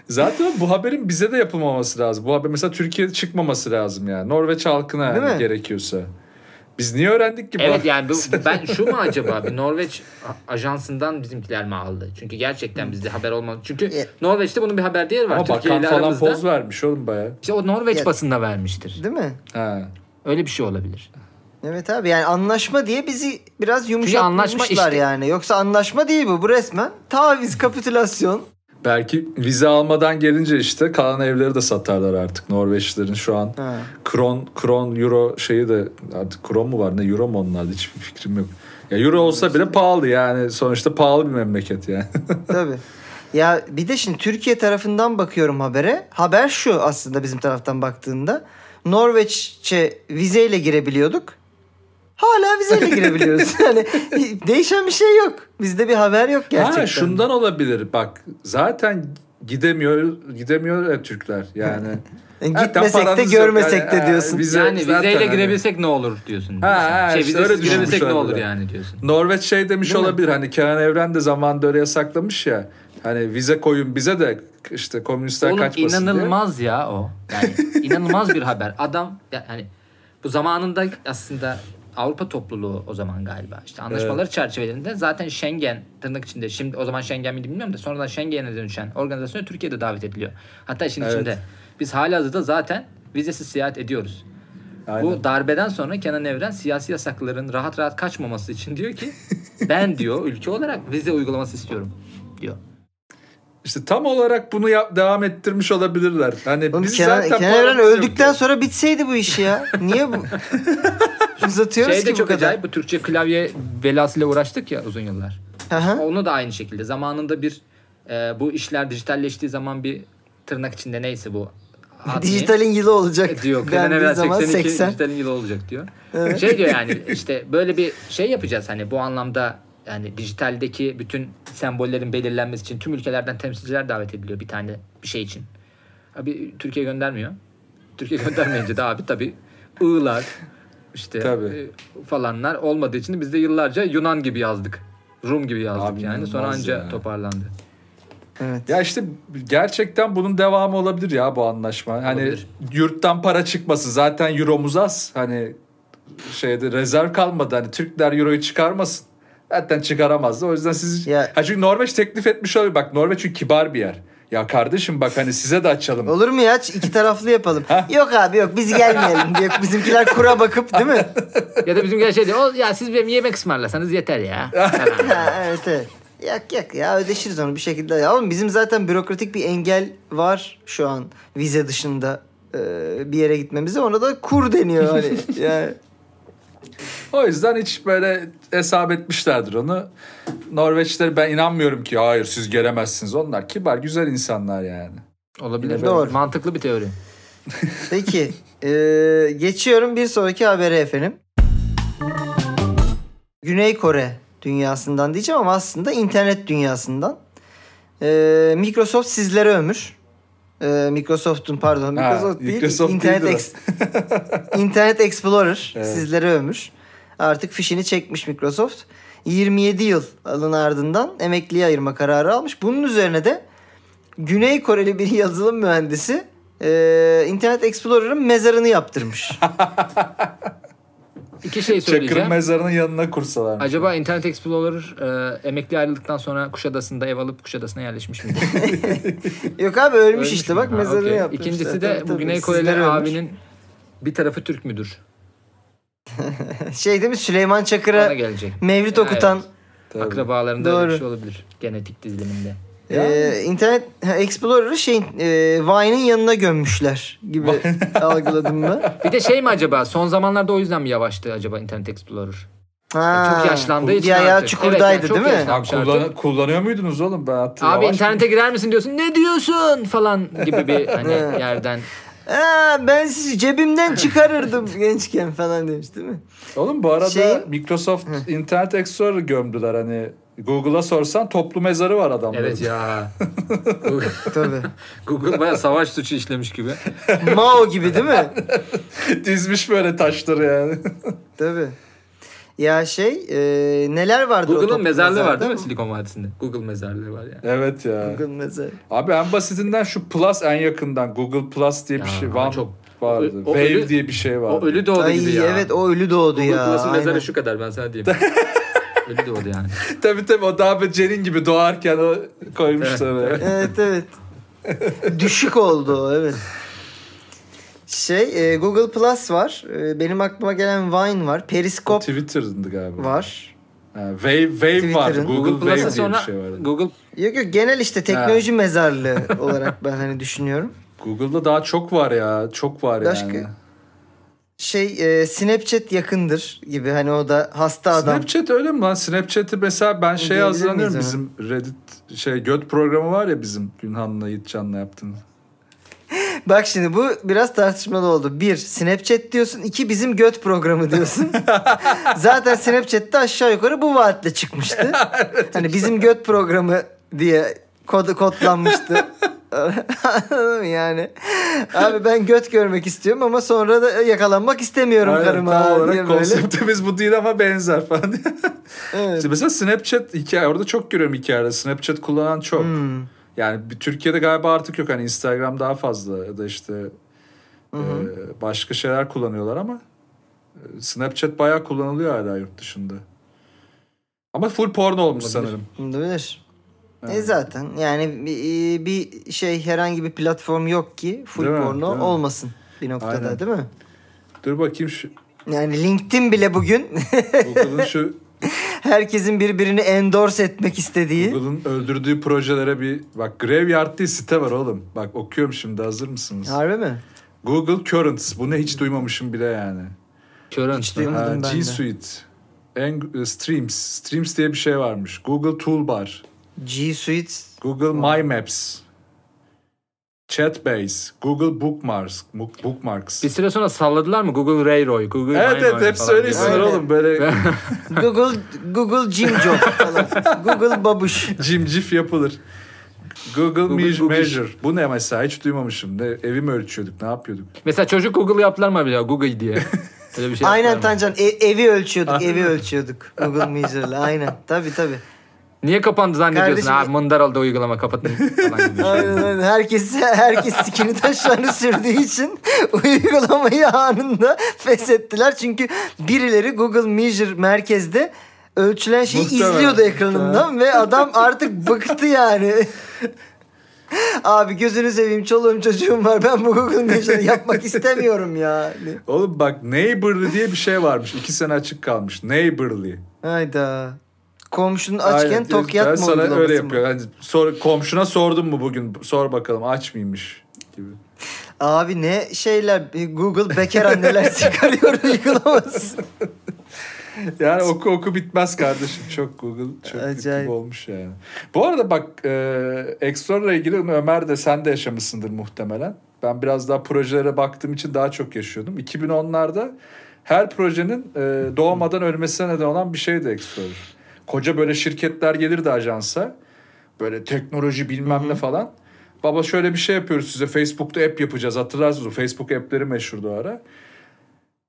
Zaten bu haberin bize de yapılmaması lazım. Bu haber mesela Türkiye'de çıkmaması lazım yani. Norveç halkına yani gerekiyorsa. Biz niye öğrendik ki? Evet yani ben şu mu acaba? Bir Norveç ajansından bizimkiler mi aldı? Çünkü gerçekten bizde haber olmadı. Çünkü Norveç'te bunun bir haber değeri var. Ama Türkiye bakan falan aramızda poz vermiş oğlum bayağı. İşte o Norveç basında vermiştir. Değil mi? Ha. Öyle bir şey olabilir. Evet abi yani anlaşma diye bizi biraz yumuşatmışlar yani. Yoksa anlaşma değil bu. Bu resmen taviz, kapitülasyon. Belki vize almadan gelince kalan evleri de satarlar artık Norveçlilerin şu an. Ha. Kron, Euro de artık Kron mu var ne Euro mu onlarda hiçbir fikrim yok. Ya Euro olsa bile pahalı yani sonuçta pahalı bir memleket yani. Tabii. Ya bir de şimdi Türkiye tarafından bakıyorum habere. Haber şu aslında bizim taraftan baktığında. Norveç'e vizeyle girebiliyorduk. Hala vizeyle girebiliyoruz. Yani değişen bir şey yok. Bizde bir haber yok gerçekten. Ha, şundan olabilir. Bak zaten gidemiyor Türkler yani. Gitmesek de görmesek de diyorsun. Yani vizeyle girebilsek ne olur diyorsun. Ha, işte öyle girebilsek ne olur yani diyorsun. Norveç şey demiş olabilir. Hani Kenan Evren de zamanında öyle yasaklamış ya. Hani vize koyun bize de işte komünistler oğlum, kaçmasın diye. Oğlum inanılmaz ya o. Yani inanılmaz bir haber. Adam yani bu zamanında aslında Avrupa topluluğu o zaman galiba. İşte anlaşmaları çerçevelerinde zaten Schengen tırnak içinde. Şimdi o zaman Schengen miydi bilmiyorum da sonradan Schengen'e dönüşen organizasyona Türkiye'de davet ediliyor. Hatta işin içinde biz halihazırda zaten vizesiz seyahat ediyoruz. Aynen. Bu darbeden sonra Kenan Evren siyasi yasakların rahat rahat kaçmaması için diyor ki ben diyor ülke olarak vize uygulaması istiyorum diyor. İşte tam olarak bunu devam ettirmiş olabilirler. Hani oğlum, biz Kenan Evren öldükten sonra bitseydi bu iş ya. Niye bu? Uzatıyoruz şey ki de çok acayip. Bu Türkçe klavye belasıyla uğraştık ya uzun yıllar. Aha. Onu da aynı şekilde. Zamanında bir bu işler dijitalleştiği zaman bir tırnak içinde neyse bu. Dijitalin yılı olacak. Diyor. Kenan Evren 82 dijitalin yılı olacak diyor. Evet. Şey diyor yani işte böyle bir şey yapacağız hani bu anlamda. Yani dijitaldeki bütün sembollerin belirlenmesi için tüm ülkelerden temsilciler davet ediliyor bir tane bir şey için. Abi Türkiye göndermiyor. Türkiye göndermeyince de abi tabii Iğlar işte tabii. Falanlar olmadığı için biz de yıllarca Yunan gibi yazdık. Rum gibi yazdık abi, yani. Sonra anca toparlandı. Evet. Ya işte gerçekten bunun devamı olabilir ya bu anlaşma. Olabilir. Hani yurttan para çıkması zaten euromuz az. Hani şeyde rezerv kalmadı. Hani Türkler euroyu çıkarmasın. Zaten çıkaramazdı. O yüzden siz... Ya. Ha çünkü Norveç teklif etmiş olabilir. Bak Norveç çünkü kibar bir yer. Ya kardeşim bak hani size de açalım. Olur mu ya? İki taraflı yapalım. Yok abi yok biz gelmeyelim diye. Bizimkiler kura bakıp değil mi? Ya da bizimkiler şey diyor. Ya siz benim yemek ısmarlasanız yeter ya. Evet. Yok ya ödeşiriz onu bir şekilde. Ya oğlum bizim zaten bürokratik bir engel var şu an. Vize dışında bir yere gitmemize. Ona da kur deniyor hani. Yani... O yüzden hiç böyle hesap etmişlerdir onu. Norveçliler ben inanmıyorum ki hayır siz gelemezsiniz. Onlar kibar güzel insanlar yani. Olabilir. Doğru. Mantıklı bir teori. Peki. Geçiyorum bir sonraki habere efendim. Güney Kore dünyasından diyeceğim ama aslında internet dünyasından. Microsoft sizlere ömür. Microsoft değil. Internet Explorer sizlere ömür. Artık fişini çekmiş Microsoft. 27 yılın ardından emekliye ayırma kararı almış. Bunun üzerine de Güney Koreli bir yazılım mühendisi Internet Explorer'ın mezarını yaptırmış. İki şey söyleyeceğim. Çakır'ın mezarının yanına kursalarmış. Acaba Internet Explorer emekli ayrıldıktan sonra Kuşadası'nda ev alıp Kuşadası'na yerleşmiş miydi? Yok abi ölmüş işte bak mezarını yaptırmış. İkincisi de bu Güney Koreli abinin bir tarafı Türk müdür? Şey değil mi Süleyman Çakır'a mevlid okutan akrabalarında öyle bir şey olabilir genetik diziliminde. İnternet Explorer'ı Vine'in yanına gömmüşler gibi algıladım ben. Bir de şey mi acaba son zamanlarda o yüzden mi yavaştı acaba Internet Explorer? Ha, çok yaşlandığı için ya çukurdaydı evet, yani değil mi? Kullanıyor muydunuz oğlum? Ben abi internete girer misin diyorsun ne diyorsun falan gibi bir hani yerden. Ben sizi cebimden çıkarırdım gençken falan demiş değil mi? Oğlum bu arada Microsoft Internet Explorer'ı gömdüler hani. Google'a sorsan toplu mezarı var adamların. Evet ya. Tabii. Google bayağı savaş suçu işlemiş gibi. Mao gibi değil mi? Dizmiş böyle taşları yani. Tabii. Ya neler vardı Google'ın mezarlığı var değil mi Silikon Vadisi'nde? Google mezarlığı var yani. Evet ya. Google mezarlığı. Abi en basitinden şu Plus en yakından. Google Plus diye bir şey var. Çok vardı. Wave diye bir şey vardı. O ölü doğdu gibi ya. Evet o ölü doğdu Google ya. Google Plus'ın mezarı şu kadar ben sana diyeyim. Öyle de oldu yani. Tabii o daha bir Cenin gibi doğarken o koymuşlar. Evet. Düşük oldu evet. Google Plus var. Benim aklıma gelen Vine var. Periscope. Twitter'dı galiba. Var. Wave var. Google Plus'a sonra bir şey vardı. Yok genel işte teknoloji mezarlığı olarak ben hani düşünüyorum. Google'da daha çok var ya. Çok var başka. Yani. Snapchat yakındır gibi hani o da hasta adam. Snapchat öyle mi lan? Snapchat'i mesela ben hazırlanıyorum bizim Reddit göt programı var ya bizim Günhan'la Yiğitcan'la yaptığımız. Bak şimdi bu biraz tartışmalı oldu. Bir, Snapchat diyorsun. İki, bizim göt programı diyorsun. Zaten Snapchat'te aşağı yukarı bu vaatle çıkmıştı. Hani bizim göt programı diye kodlanmıştı. Yani abi ben göt görmek istiyorum ama sonra da yakalanmak istemiyorum karıma. Tam olarak konseptimiz bu değil ama benzer falan. Evet. İşte mesela Snapchat hikaye orada çok görüyorum hikayede. Snapchat kullanan çok. Hmm. Yani Türkiye'de galiba artık yok. Hani Instagram daha fazla ya da işte başka şeyler kullanıyorlar ama Snapchat bayağı kullanılıyor hala yurt dışında. Ama full porno olmuş sanırım. Olabilir. Evet. Zaten yani bir şey herhangi bir platform yok ki full değil porno mi? Olmasın bir noktada. Aynen. Değil mi? Dur bakayım şu. Yani LinkedIn bile bugün şu herkesin birbirini endorse etmek istediği. Google'un öldürdüğü projelere bir bak. Graveyard diye site var oğlum. Bak okuyorum şimdi, hazır mısınız? Harbi mi? Google Currents. Bunu hiç duymamışım bile yani. Currents. G Suite. Streams. Streams diye bir şey varmış. Google Toolbar. G Suite. Google My Maps. Chatbase. Google Bookmarks. Bir süre sonra salladılar mı? Google Rayroy. Google evet hep söylesinler oğlum böyle. Google Jim Job falan. Google Babuş. Jim Jif yapılır. Google Measure. Bu ne mesela? Hiç duymamışım. Ne, evi mi ölçüyorduk? Ne yapıyorduk? Mesela çocuk Google yaptılar mı abi ya? Google diye. Öyle bir şey. Aynen Tancan. Evi ölçüyorduk. Google Measure'la. Aynen. Tabii. Niye kapandı zannediyorsun? Kardeşim... Mındar oldu uygulama, kapatın falan gibi. Aynen. Herkes sikini taşlarını sürdüğü için uygulamayı anında feshettiler. Çünkü birileri Google Measure merkezde ölçülen şeyi izliyordu ekranından ve adam artık bıktı yani. Abi gözünü seveyim, çoluğum çocuğum var, ben bu Google Measure'ı yapmak istemiyorum ya. Oğlum bak Neighborly diye bir şey varmış. 2 sene açık kalmış. Neighborly. Hayda. Komşunun açken aynen, tok yatma uygulaması mı? Sana öyle yapıyor. Yani komşuna sordun mu bugün? Sor bakalım aç mıymış gibi. Abi ne şeyler, Google bekar anneler çıkarıyor uygulaması. Yani oku bitmez kardeşim. Çok Google çok acayip kötü olmuş yani. Bu arada bak Explorer'la ilgili Ömer de sen de yaşamışsındır muhtemelen. Ben biraz daha projelere baktığım için daha çok yaşıyordum. 2010'larda her projenin doğmadan ölmesine neden olan bir şeydi Explorer. Koca böyle şirketler gelirdi ajansa. Böyle teknoloji bilmem ne falan. Baba şöyle bir şey yapıyoruz size. Facebook'ta app yapacağız. Hatırlarsınız o Facebook app'leri meşhurdu o ara.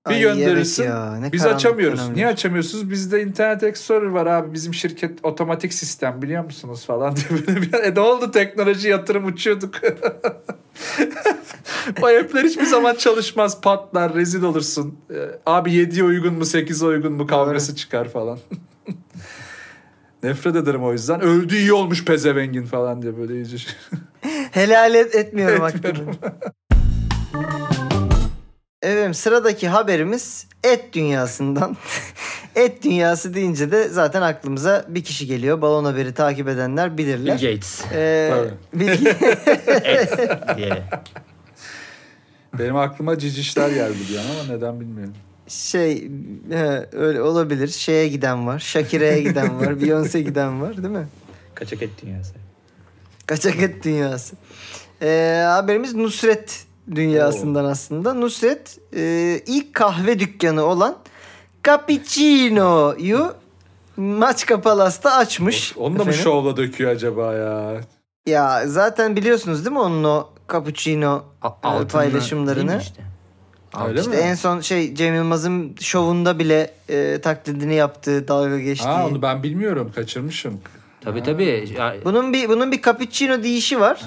Bir gönderirsin. Evet biz açamıyoruz. Karanlık. Niye açamıyorsunuz? Bizde Internet Explorer var abi. Bizim şirket otomatik sistem biliyor musunuz falan diye böyle bir ne oldu teknoloji yatırım uçuyorduk. O app'ler hiçbir zaman çalışmaz. Patlar, rezil olursun. Abi 7'ye uygun mu 8'e uygun mu kavgası çıkar falan. Nefret ederim o yüzden. Öldü iyi olmuş pezevengin falan diye böyle iyice. Helal etmiyorum hakkını. Evet, sıradaki haberimiz et dünyasından. Et dünyası deyince de zaten aklımıza bir kişi geliyor. Balon haberi takip edenler bilirler. Bill Gates. Et diye. Benim aklıma cicişler geldi diyor ama neden bilmiyorum. Öyle olabilir. Şeye giden var. Shakira'ya giden var. Beyoncé giden var, değil mi? Kaçak et dünyası. Haberimiz Nusret dünyasından aslında. Nusret ilk kahve dükkanı olan Cappuccino'yu Maçka Palas'ta açmış. Onu da mı şovla döküyor acaba ya? Ya zaten biliyorsunuz değil mi onun o Cappuccino paylaşımlarını? İşte. İşte en son Cem Yılmaz'ın şovunda bile taklidini yaptığı, dalga geçtiği. Onu ben bilmiyorum, kaçırmışım. Tabii. Bunun bir cappuccino deyişi var.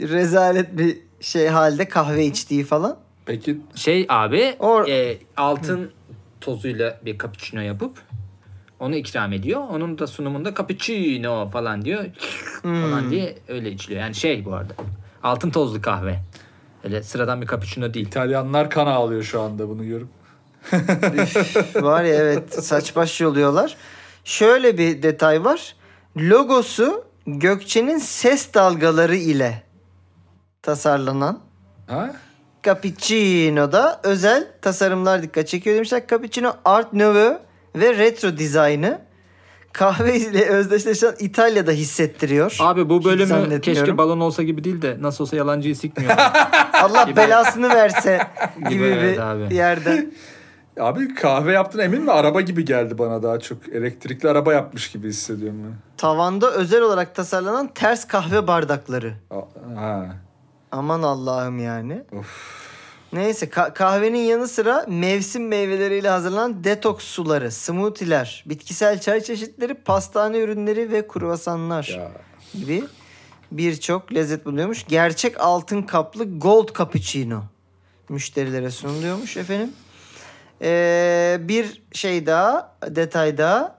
Rezalet bir halde kahve içtiği falan. Peki. Altın tozuyla bir cappuccino yapıp onu ikram ediyor. Onun da sunumunda cappuccino falan diyor. Falan diye öyle içiliyor. Yani bu arada. Altın tozlu kahve. Öyle sıradan bir cappuccino değil. İtalyanlar kan ağlıyor şu anda bunu görüp. Var ya, evet, saç baş yoluyorlar. Şöyle bir detay var. Logosu Gökçe'nin ses dalgaları ile tasarlanan. Cappuccino'da özel tasarımlar dikkat çekiyor demişler. Cappuccino Art Nouveau ve retro dizaynı kahve ile özdeşleşen İtalya'da hissettiriyor. Abi bu bölümü keşke balon olsa gibi değil de nasıl olsa yalancıyı sikmiyor. Allah gibi. Belasını verse gibi evet, bir abi. Yerde. Abi kahve yaptın emin mi? Araba gibi geldi bana daha çok. Elektrikli araba yapmış gibi hissediyorum ben. Tavanda özel olarak tasarlanan ters kahve bardakları. Ha. Aman Allah'ım yani. Of. Neyse kahvenin yanı sıra mevsim meyveleriyle hazırlanan detoks suları, smoothie'ler, bitkisel çay çeşitleri, pastane ürünleri ve kruvasanlar gibi birçok lezzet buluyormuş. Gerçek altın kaplı Gold Cappuccino müşterilere sunuluyormuş efendim. Bir şey daha, detay daha.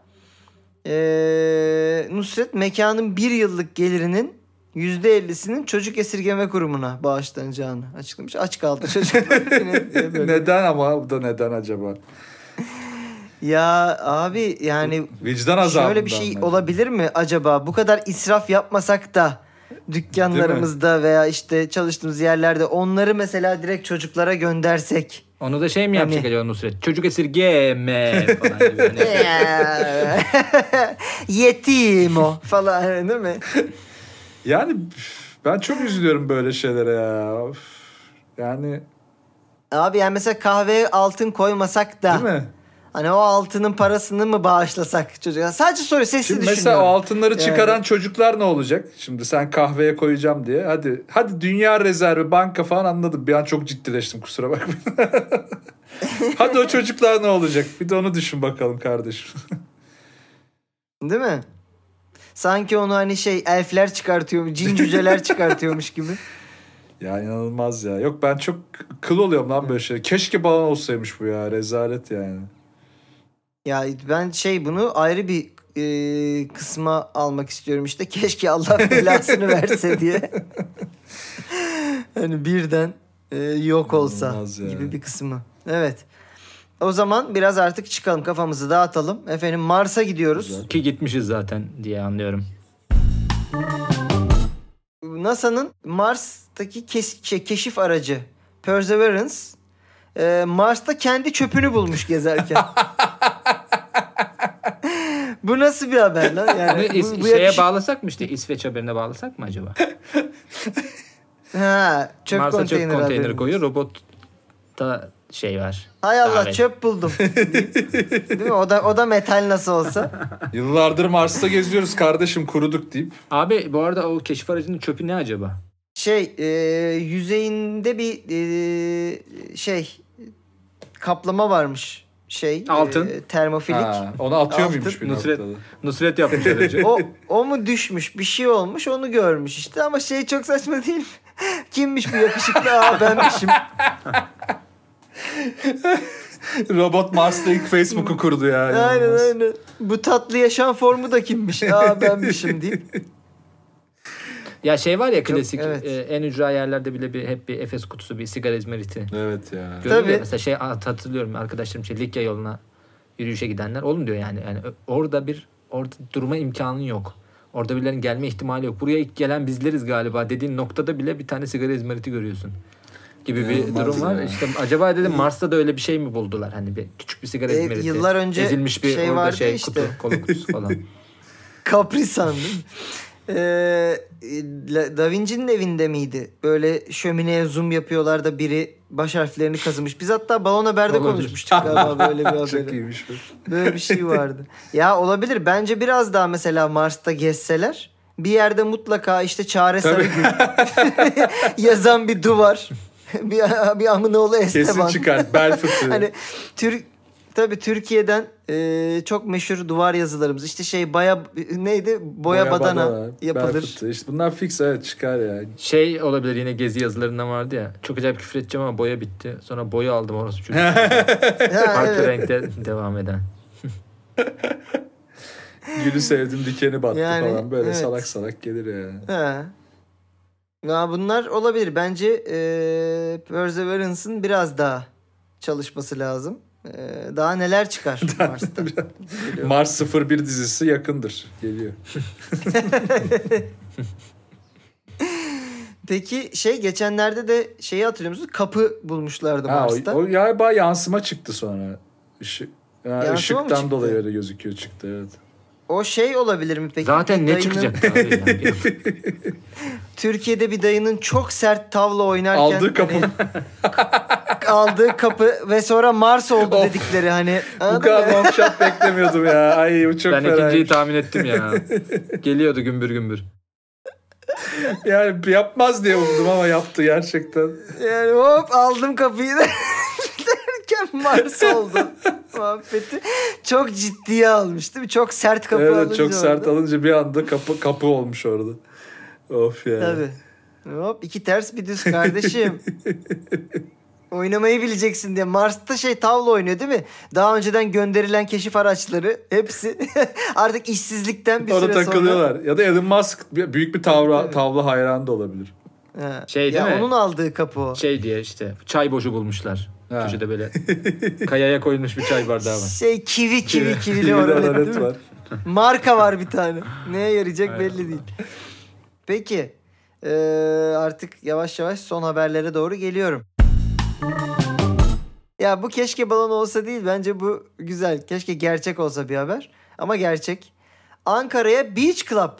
Nusret mekanın bir yıllık gelirinin %50'sinin çocuk esirgeme kurumuna bağışlanacağını açıklamış. Aç kaldı çocuklar. Neden ama? Bu da neden acaba? Ya abi yani vicdan azabından. Şöyle bir şey olabilir mi acaba? Bu kadar israf yapmasak da dükkanlarımızda veya işte çalıştığımız yerlerde onları mesela direkt çocuklara göndersek. Onu da şey mi yapacak acaba Nusret? Çocuk esirgeme falan gibi. Yani. Yetim o falan değil mi? Yani ben çok üzülüyorum böyle şeylere ya. Yani. Abi yani mesela kahveye altın koymasak da. Değil mi? Hani o altının parasını mı bağışlasak çocuklar? Sadece soru sesli düşünüyorum. Mesela o altınları çıkaran yani. Çocuklar ne olacak? Şimdi sen kahveye koyacağım diye. Hadi dünya rezervi, banka falan anladım. Bir an çok ciddileştim, kusura bakmayın. Hadi o çocuklar ne olacak? Bir de onu düşün bakalım kardeşim. Değil mi? Sanki onu hani elfler çıkartıyormuş, cin cüceler çıkartıyormuş gibi. Ya inanılmaz ya. Yok ben çok kıl oluyorum lan böyle şey. Keşke balon olsaymış bu ya. Rezalet yani. Ya ben bunu ayrı bir kısma almak istiyorum işte. Keşke Allah belasını verse diye. Hani birden yok olsa gibi bir kısmı. Evet. O zaman biraz artık çıkalım, kafamızı dağıtalım. Efendim Mars'a gidiyoruz. Ki gitmişiz zaten diye anlıyorum. NASA'nın Mars'taki keşif aracı Perseverance Mars'ta kendi çöpünü bulmuş gezerken. Bu nasıl bir haber lan? Yani bu bağlasak mı İsveç haberine bağlasak mı acaba? Ha, Mars'a çöp konteyneri koyuyor, robot da var. Hay Allah çöp buldum. Değil mi? O da metal nasıl olsa. Yıllardır Mars'ta geziyoruz kardeşim, kuruduk deyip. Abi bu arada o keşif aracının çöpü ne acaba? Yüzeyinde bir kaplama varmış. Altın. Termofilik. Ha, onu atıyor muymuş bir Nusret yapmış aracı. O mu düşmüş, bir şey olmuş, onu görmüş işte ama çok saçma değil mi? Kimmiş bu yakışıklı? Benmişim. Robot Mars'ta ilk Facebook'u kurdu ya. Aynen. Bu tatlı yaşam formu da kimmiş? Benmişim deyip. Ya var ya klasik. Yok, evet. En ücra yerlerde bile hep bir Efes kutusu, bir sigara izmariti. Evet ya. Tabii. Ya, mesela hatırlıyorum arkadaşlarım Likya yoluna yürüyüşe gidenler. Oğlum diyor yani orada durma imkanın yok. Orada birilerinin gelme ihtimali yok. Buraya ilk gelen bizleriz galiba dediğin noktada bile bir tane sigara izmariti görüyorsun. Gibi bir durum var. Acaba dedim Mars'ta da öyle bir şey mi buldular? Hani bir küçük bir sigara izmariti. Yıllar önce ezilmiş bir orada kolu kutusu falan. Capri sandım. Da Vinci'nin evinde miydi? Böyle şömineye zoom yapıyorlar da biri baş harflerini kazımış. Biz hatta Balon Haber'de konuşmuştuk galiba böyle bir haberi. Çok iyiymiş bu. Böyle bir şey vardı. Ya olabilir. Bence biraz daha mesela Mars'ta gezseler bir yerde mutlaka Çağrı Sarıgül yazan bir duvar. bir Amınoğlu Esteban. Kesin çıkar. Bel fıtığı. Tabii Türkiye'den çok meşhur duvar yazılarımız. Boya badana yapılır. Bunlar fix çıkar ya. Olabilir, yine gezi yazılarından vardı ya. Çok acayip küfür edeceğim ama boya bitti. Sonra boya aldım orası çünkü. Farklı renkte devam eden. Gülü sevdim dikeni battı falan. Böyle evet. Salak salak gelir ya. Ha. Ya bunlar olabilir. Bence Perseverance'ın biraz daha çalışması lazım. Daha neler çıkar Mars'ta? Mars 01 dizisi yakındır. Geliyor. Peki geçenlerde de hatırlıyor musunuz? Kapı bulmuşlardı Mars'ta. O galiba yansıma çıktı sonra. Işıktan dolayı öyle gözüküyor, çıktı evet. O şey olabilir mi peki? Zaten ne dayının... çıkacak? Yani. Türkiye'de bir dayının çok sert tavla oynarken... Aldığı kapı. Hani, aldığı kapı ve sonra Mars oldu of, dedikleri hani. Bu kadar bombshot beklemiyordum ya. Ay bu çok fena. Ben ikinciyi tahmin ettim ya. Geliyordu gümbür gümbür. Yani yapmaz diye umdum ama yaptı gerçekten. Yani hop aldım kapıyı da derken Mars oldu. Muhabbeti çok ciddiye almış değil mi? Çok sert kapı alınca. Evet çok orada sert alınca bir anda kapı olmuş orada. Of ya. Tabii. Hop iki ters bir düz kardeşim. Oynamayı bileceksin diye. Mars'ta tavla oynuyor değil mi? Daha önceden gönderilen keşif araçları hepsi artık işsizlikten bir orada süre sonra. Orada takılıyorlar. Ya da Elon Musk büyük bir tavla hayranı da olabilir. Ha. Değil mi? Onun aldığı kapı o. Diye işte çay boşu bulmuşlar. Ha. Köşede böyle kayaya koyulmuş bir çay bardağı var. Kivili oralet var. Marka var bir tane. Neye yarayacak belli değil. Peki. Artık yavaş yavaş son haberlere doğru geliyorum. Ya bu keşke balon olsa değil. Bence bu güzel. Keşke gerçek olsa bir haber. Ama gerçek. Ankara'ya Beach Club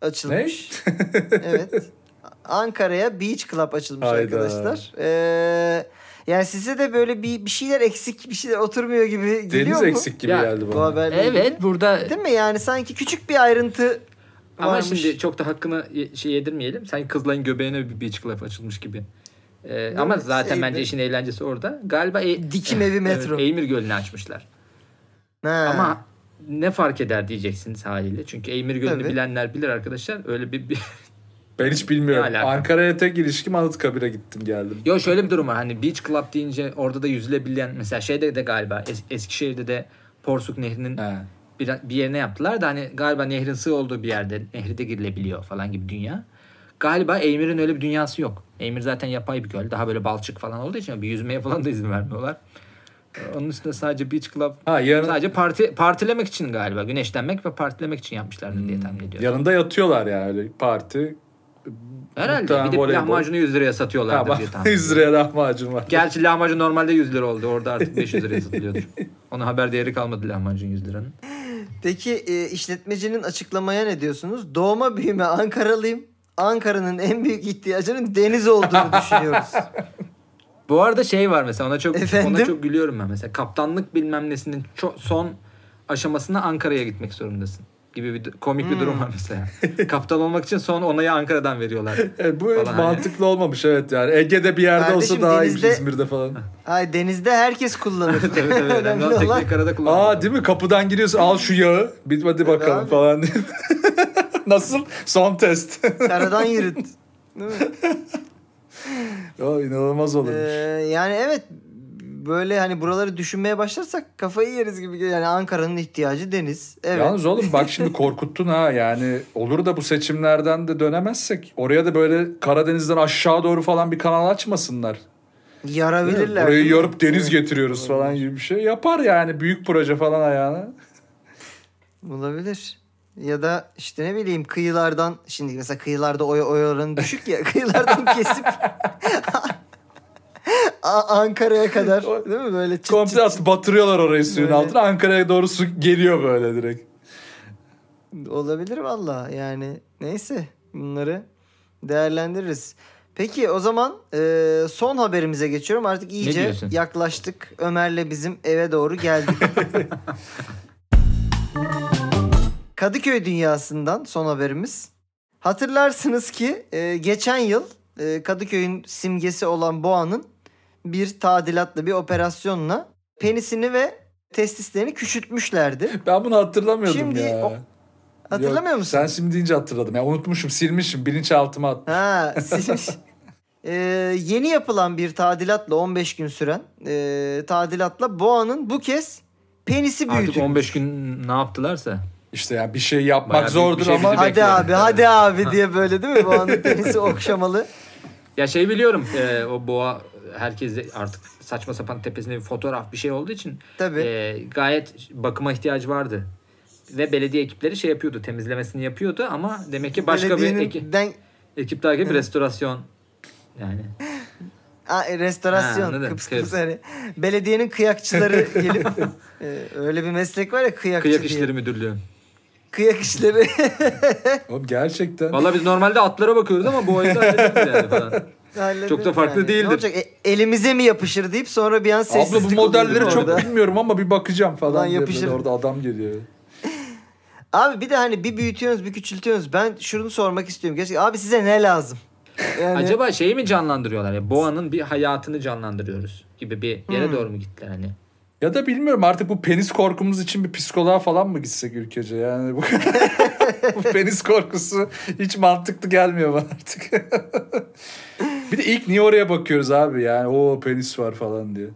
açılmış. Ne? Evet. Ankara'ya Beach Club açılmış arkadaşlar. Yani size de böyle bir şeyler eksik, bir şeyler oturmuyor gibi geliyor mu? Deniz eksik gibi geldi bana. Evet burada. Değil mi? Yani sanki küçük bir ayrıntı ama varmış. Şimdi çok da hakkını yedirmeyelim. Sanki kızların göbeğine bir Beach Club açılmış gibi. Ama zaten bence işin eğlencesi orada. Galiba dikim evi metro. Evet, Eymir Gölü'nü açmışlar. Ha. Ama ne fark eder diyeceksiniz haliyle. Çünkü Eymir Gölü'nü bilenler bilir arkadaşlar. Öyle bir ben hiç bilmiyorum. Ankara'ya tek ilişkim Anıtkabir'e gittim geldim. Yok şöyle bir durum var. Hani Beach Club deyince orada da yüzülebilen mesela de galiba Eskişehir'de de Porsuk Nehri'nin bir yerine yaptılar da hani galiba nehrin sığ olduğu bir yerde nehride girilebiliyor falan gibi dünya. Galiba Eymir'in öyle bir dünyası yok. Eymir zaten yapay bir göl. Daha böyle balçık falan olduğu için bir yüzmeye falan da izin vermiyorlar. Onun üstünde sadece Beach Club sadece partilemek için galiba. Güneşlenmek ve partilemek için yapmışlardı diye tahmin ediyorum. Yanında yatıyorlar yani parti. Herhalde bir de voleybol. Lahmacunu 100 liraya satıyorlardı diye tahmin ediyorum. 100 liraya lahmacun var. Gerçi lahmacun normalde 100 lira oldu. Orada artık 500 liraya satılıyordur. Ona haber değeri kalmadı lahmacun 100 liranın. Peki işletmecinin açıklamaya ne diyorsunuz? Doğma büyüme Ankaralıyım. Ankara'nın en büyük ihtiyacının deniz olduğunu düşünüyoruz. Bu arada var mesela ona çok gülüyorum ben mesela. Kaptanlık bilmem nesinin son aşamasına Ankara'ya gitmek zorundasın gibi bir komik bir durum var mesela. Kaptan olmak için son onayı Ankara'dan veriyorlar. Bu mantıklı olmamış yani. Ege'de bir yerde kardeşim, olsa daha iyi İzmir'de falan. Ay denizde herkes kullanır. Tabii önemli olan. Değil mi? Kapıdan giriyorsun al şu yağı. Hadi bakalım falan diye. Nasıl? Son test. Karadan yürüt. Değil mi? İnanılmaz olurmuş. Yani evet böyle hani buraları düşünmeye başlarsak kafayı yeriz gibi. Yani Ankara'nın ihtiyacı deniz. Evet. Yalnız oğlum bak şimdi korkuttun yani olur da bu seçimlerden de dönemezsek oraya da böyle Karadeniz'den aşağı doğru falan bir kanal açmasınlar. Yarabilirler. Orayı yarıp deniz getiriyoruz falan gibi bir şey. Yapar yani büyük proje falan ayağına. Olabilir. Ya da işte ne bileyim kıyılardan şimdi mesela kıyılarda oy oranı düşük ya kıyılardan kesip Ankara'ya kadar değil mi böyle komple batırıyorlar orayı suyun altına Ankara'ya doğru su geliyor böyle direkt. Olabilir vallahi yani neyse bunları değerlendiririz. Peki o zaman son haberimize geçiyorum artık iyice yaklaştık Ömer'le bizim eve doğru geldik. Kadıköy dünyasından son haberimiz. Hatırlarsınız ki geçen yıl Kadıköy'ün simgesi olan boğanın bir tadilatla bir operasyonla penisini ve testislerini küçültmüşlerdi. Ben bunu hatırlamıyordum şimdi, ya. Hatırlamıyor musun? Sen şimdi deyince hatırladım. Yani unutmuşum, silmişim, bilinçaltıma attım. Silmiş. Yeni yapılan bir tadilatla 15 gün süren tadilatla boğanın bu kez penisi büyüdü. Artık 15 gün ne yaptılarsa. İşte yani bir şey yapmak bayağı zordur şey ama hadi abi diye böyle değil mi? Boğanın penisi okşamalı. Ya biliyorum o boğa herkes artık saçma sapan tepesinde bir fotoğraf bir şey olduğu için gayet bakıma ihtiyacı vardı. Ve belediye ekipleri yapıyordu temizlemesini yapıyordu ama demek ki başka bir ekip daha gibi restorasyon yani. Restorasyon. Kıps. Yani. Belediyenin kıyakçıları gelip öyle bir meslek var ya kıyakçı. Kıyak işleri müdürlüğü. kıyak işleri. Oğlum gerçekten. Vallahi biz normalde atlara bakıyoruz ama bu ayda hallederiz yani falan. Çok da farklı yani değildir. Ne olacak? Elimize mi yapışır deyip sonra bir an sessizlik oluyor. Abla bu modelleri çok bilmiyorum ama bir bakacağım falan yapışır. Orada adam geliyor. Abi bir de hani bir büyütüyorsunuz bir küçültüyorsunuz. Ben şunu sormak istiyorum. Gerçekten abi size ne lazım? Yani... Acaba şeyi mi canlandırıyorlar? Yani boğanın bir hayatını canlandırıyoruz gibi bir yere doğru mu gittiler hani? Ya da bilmiyorum artık bu penis korkumuz için bir psikoloğa falan mı gitsek ülkece? Yani bu, bu penis korkusu hiç mantıklı gelmiyor bana artık. Bir de ilk niye oraya bakıyoruz abi yani o penis var falan diye.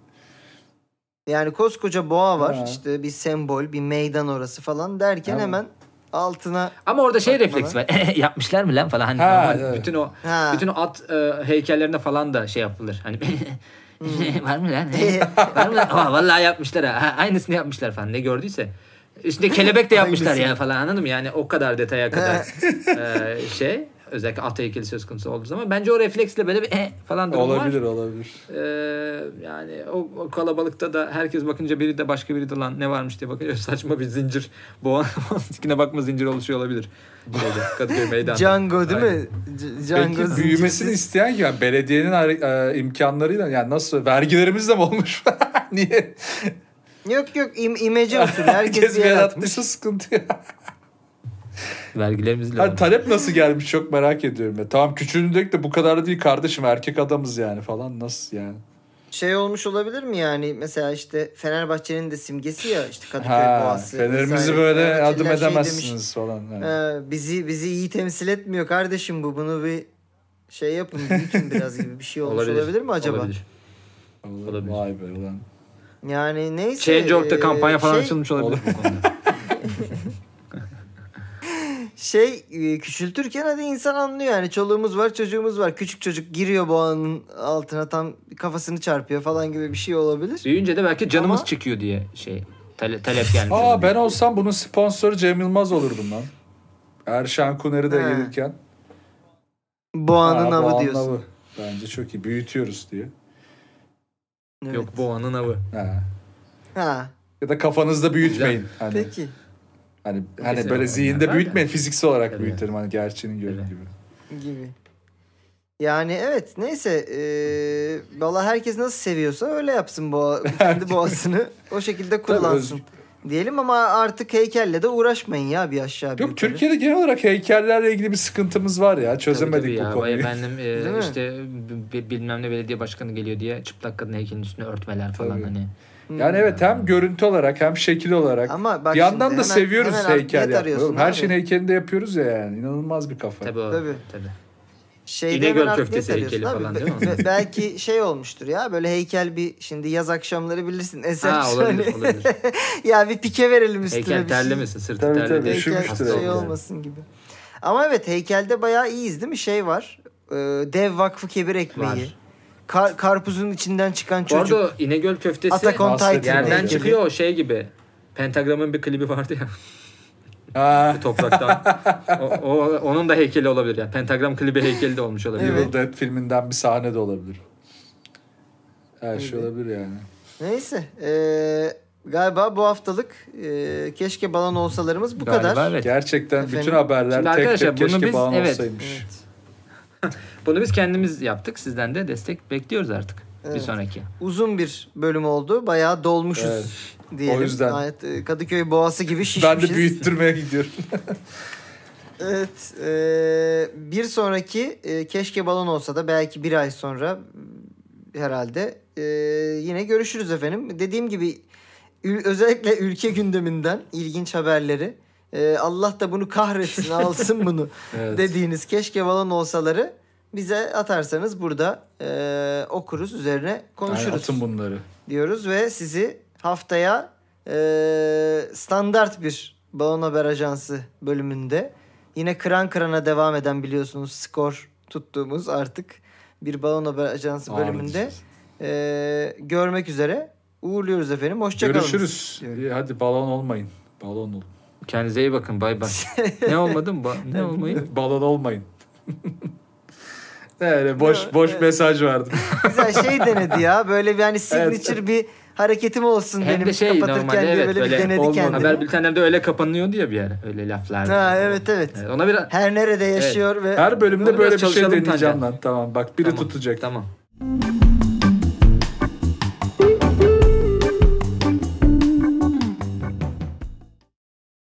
Yani koskoca boğa var işte bir sembol bir meydan orası falan derken hemen altına. Ama orada şey refleksi var yapmışlar mı lan falan hani bütün o bütün o at heykellerine falan da şey yapılır hani. Var mı lan? Var mı lan? Oh, vallahi yapmışlar ha. Aynısını yapmışlar falan ne gördüyse. Üstünde kelebek de yapmışlar ya falan anladın mı? Yani o kadar detaya kadar şey. Özellikle at heykeli söz konusu olduğu zaman. Bence o refleksle böyle bir falan durum olabilir, var. Olabilir. Yani o kalabalıkta da herkes bakınca biri de başka biri de lan ne varmış diye bakıyor. Saçma bir zincir. Boğan sikine bakma zincir oluşuyor olabilir. Şeyde, Kadıköy Meydanı. Django değil mi? Django peki zincirsiz. Büyümesini isteyen yani belediyenin imkanlarıyla yani nasıl vergilerimizle mi olmuş? Niye? Yok yok imece olsun. Herkes bir yarattıysa sıkıntı ya. Vergilerimizle. Yani talep nasıl gelmiş çok merak ediyorum. Ya. Tamam küçüğünü de bu kadar değil kardeşim erkek adamız yani falan nasıl yani. Şey olmuş olabilir mi yani mesela işte Fenerbahçe'nin de simgesi ya işte Kadıköy boğası. Fenerimizi böyle adım edemezsiniz şey falan. Yani. Bizi iyi temsil etmiyor kardeşim bu bunu bir şey yapın büyütün biraz gibi bir şey olmuş olabilir mi acaba? Olabilir. Vay be ulan. Yani neyse. Change.org'da kampanya falan açılmış olabilir bu konuda. Küçültürken hadi insan anlıyor yani çoluğumuz var çocuğumuz var küçük çocuk giriyor boğanın altına tam kafasını çarpıyor falan gibi bir şey olabilir. Büyüyünce de belki canımız çıkıyor diye talep gelmiş. Ben olsam bunun sponsoru Cem Yılmaz olurdum lan. Erşan Kuner'i de gelirken. Boğanın avı diyorsun. Avı. Bence çok iyi büyütüyoruz diye. Evet. Yok boğanın avı. Ya da kafanızda büyütmeyin. Hani. Peki. Hani böyle zihinde büyütmeyin. Fiziksel olarak büyütelim. Hani gerçeğini görün gibi. Yani evet. Neyse. Vallahi herkes nasıl seviyorsa öyle yapsın. Kendi boğasını o şekilde kullansın. Diyelim ama artık heykelle de uğraşmayın ya bir aşağı bir yukarı. Yok Türkiye'de genel olarak heykellerle ilgili bir sıkıntımız var ya. Çözemedik bu konuyu. Efendim işte bilmem ne belediye başkanı geliyor diye çıplak kadın heykelinin üstüne örtmeler falan hani. Yani evet hem görüntü olarak hem şekil olarak bir yandan da hemen, seviyoruz hemen heykel yapıyoruz. Her şeyin heykelini de yapıyoruz ya yani. İnanılmaz bir kafa. Tabii. İnegöl köftesi heykeli falan değil mi? Belki olmuştur ya böyle heykel bir şimdi yaz akşamları bilirsin olabilir. Ya bir pike verelim üstüne heykel bir şey. Heykel terlemesin sırtı terlemesin. Heykel olmasın gibi. Ama evet heykelde bayağı iyiyiz değil mi? Var. Dev Vakfı Kebir Ekmeği. Var. Karpuzun içinden çıkan çocuk. Orada İnegöl köftesi yerden çıkıyor o gibi. Pentagram'ın bir klibi vardı ya. Topraktan. Onun da heykeli olabilir ya. Pentagram klibi heykeli de olmuş olabilir. Evil Dead filminden bir sahne de olabilir. Her şey olabilir yani. Neyse. Galiba bu haftalık keşke balon olsalarımız bu kadar. Evet. Gerçekten bütün haberler tek keşke balon olsaymış. Evet. Bunu biz kendimiz yaptık. Sizden de destek bekliyoruz artık. Evet. Bir sonraki. Uzun bir bölüm oldu. Bayağı dolmuşuz diyelim. O yüzden. Kadıköy boğası gibi şişmişiz. Ben de büyüttürmeye gidiyorum. Evet. Bir sonraki keşke balon olsa da belki bir ay sonra herhalde yine görüşürüz efendim. Dediğim gibi özellikle ülke gündeminden ilginç haberleri Allah da bunu kahretsin alsın bunu dediğiniz keşke balon olsaları bize atarsanız burada okuruz üzerine konuşuruz. Yani atın bunları. Diyoruz ve sizi haftaya standart bir Balon Haber Ajansı bölümünde yine kıran kırana devam eden biliyorsunuz skor tuttuğumuz artık bir Balon Haber Ajansı bölümünde görmek üzere uğurluyoruz efendim. Hoşçakalın. Görüşürüz. Hadi balon olmayın. Balon olun. Kendinize iyi bakın. Bay bay. Ne olmadı mı? Ne olmayın? Balon olmayın. Öyle boş mesaj vardı. Güzel denedi ya. Böyle bir signature bir hareketim olsun hem benim de şey, kapatırken normal, diye evet, böyle bir denedi kendini. Haber bültenlerinde öyle kapanıyordu ya bir yer. Öyle laflar. Ha evet. Ona bir her nerede yaşıyor evet. Ve her bölümde böyle bir şey deneyeceğim lan. Tamam bak biri tutacak. Tamam.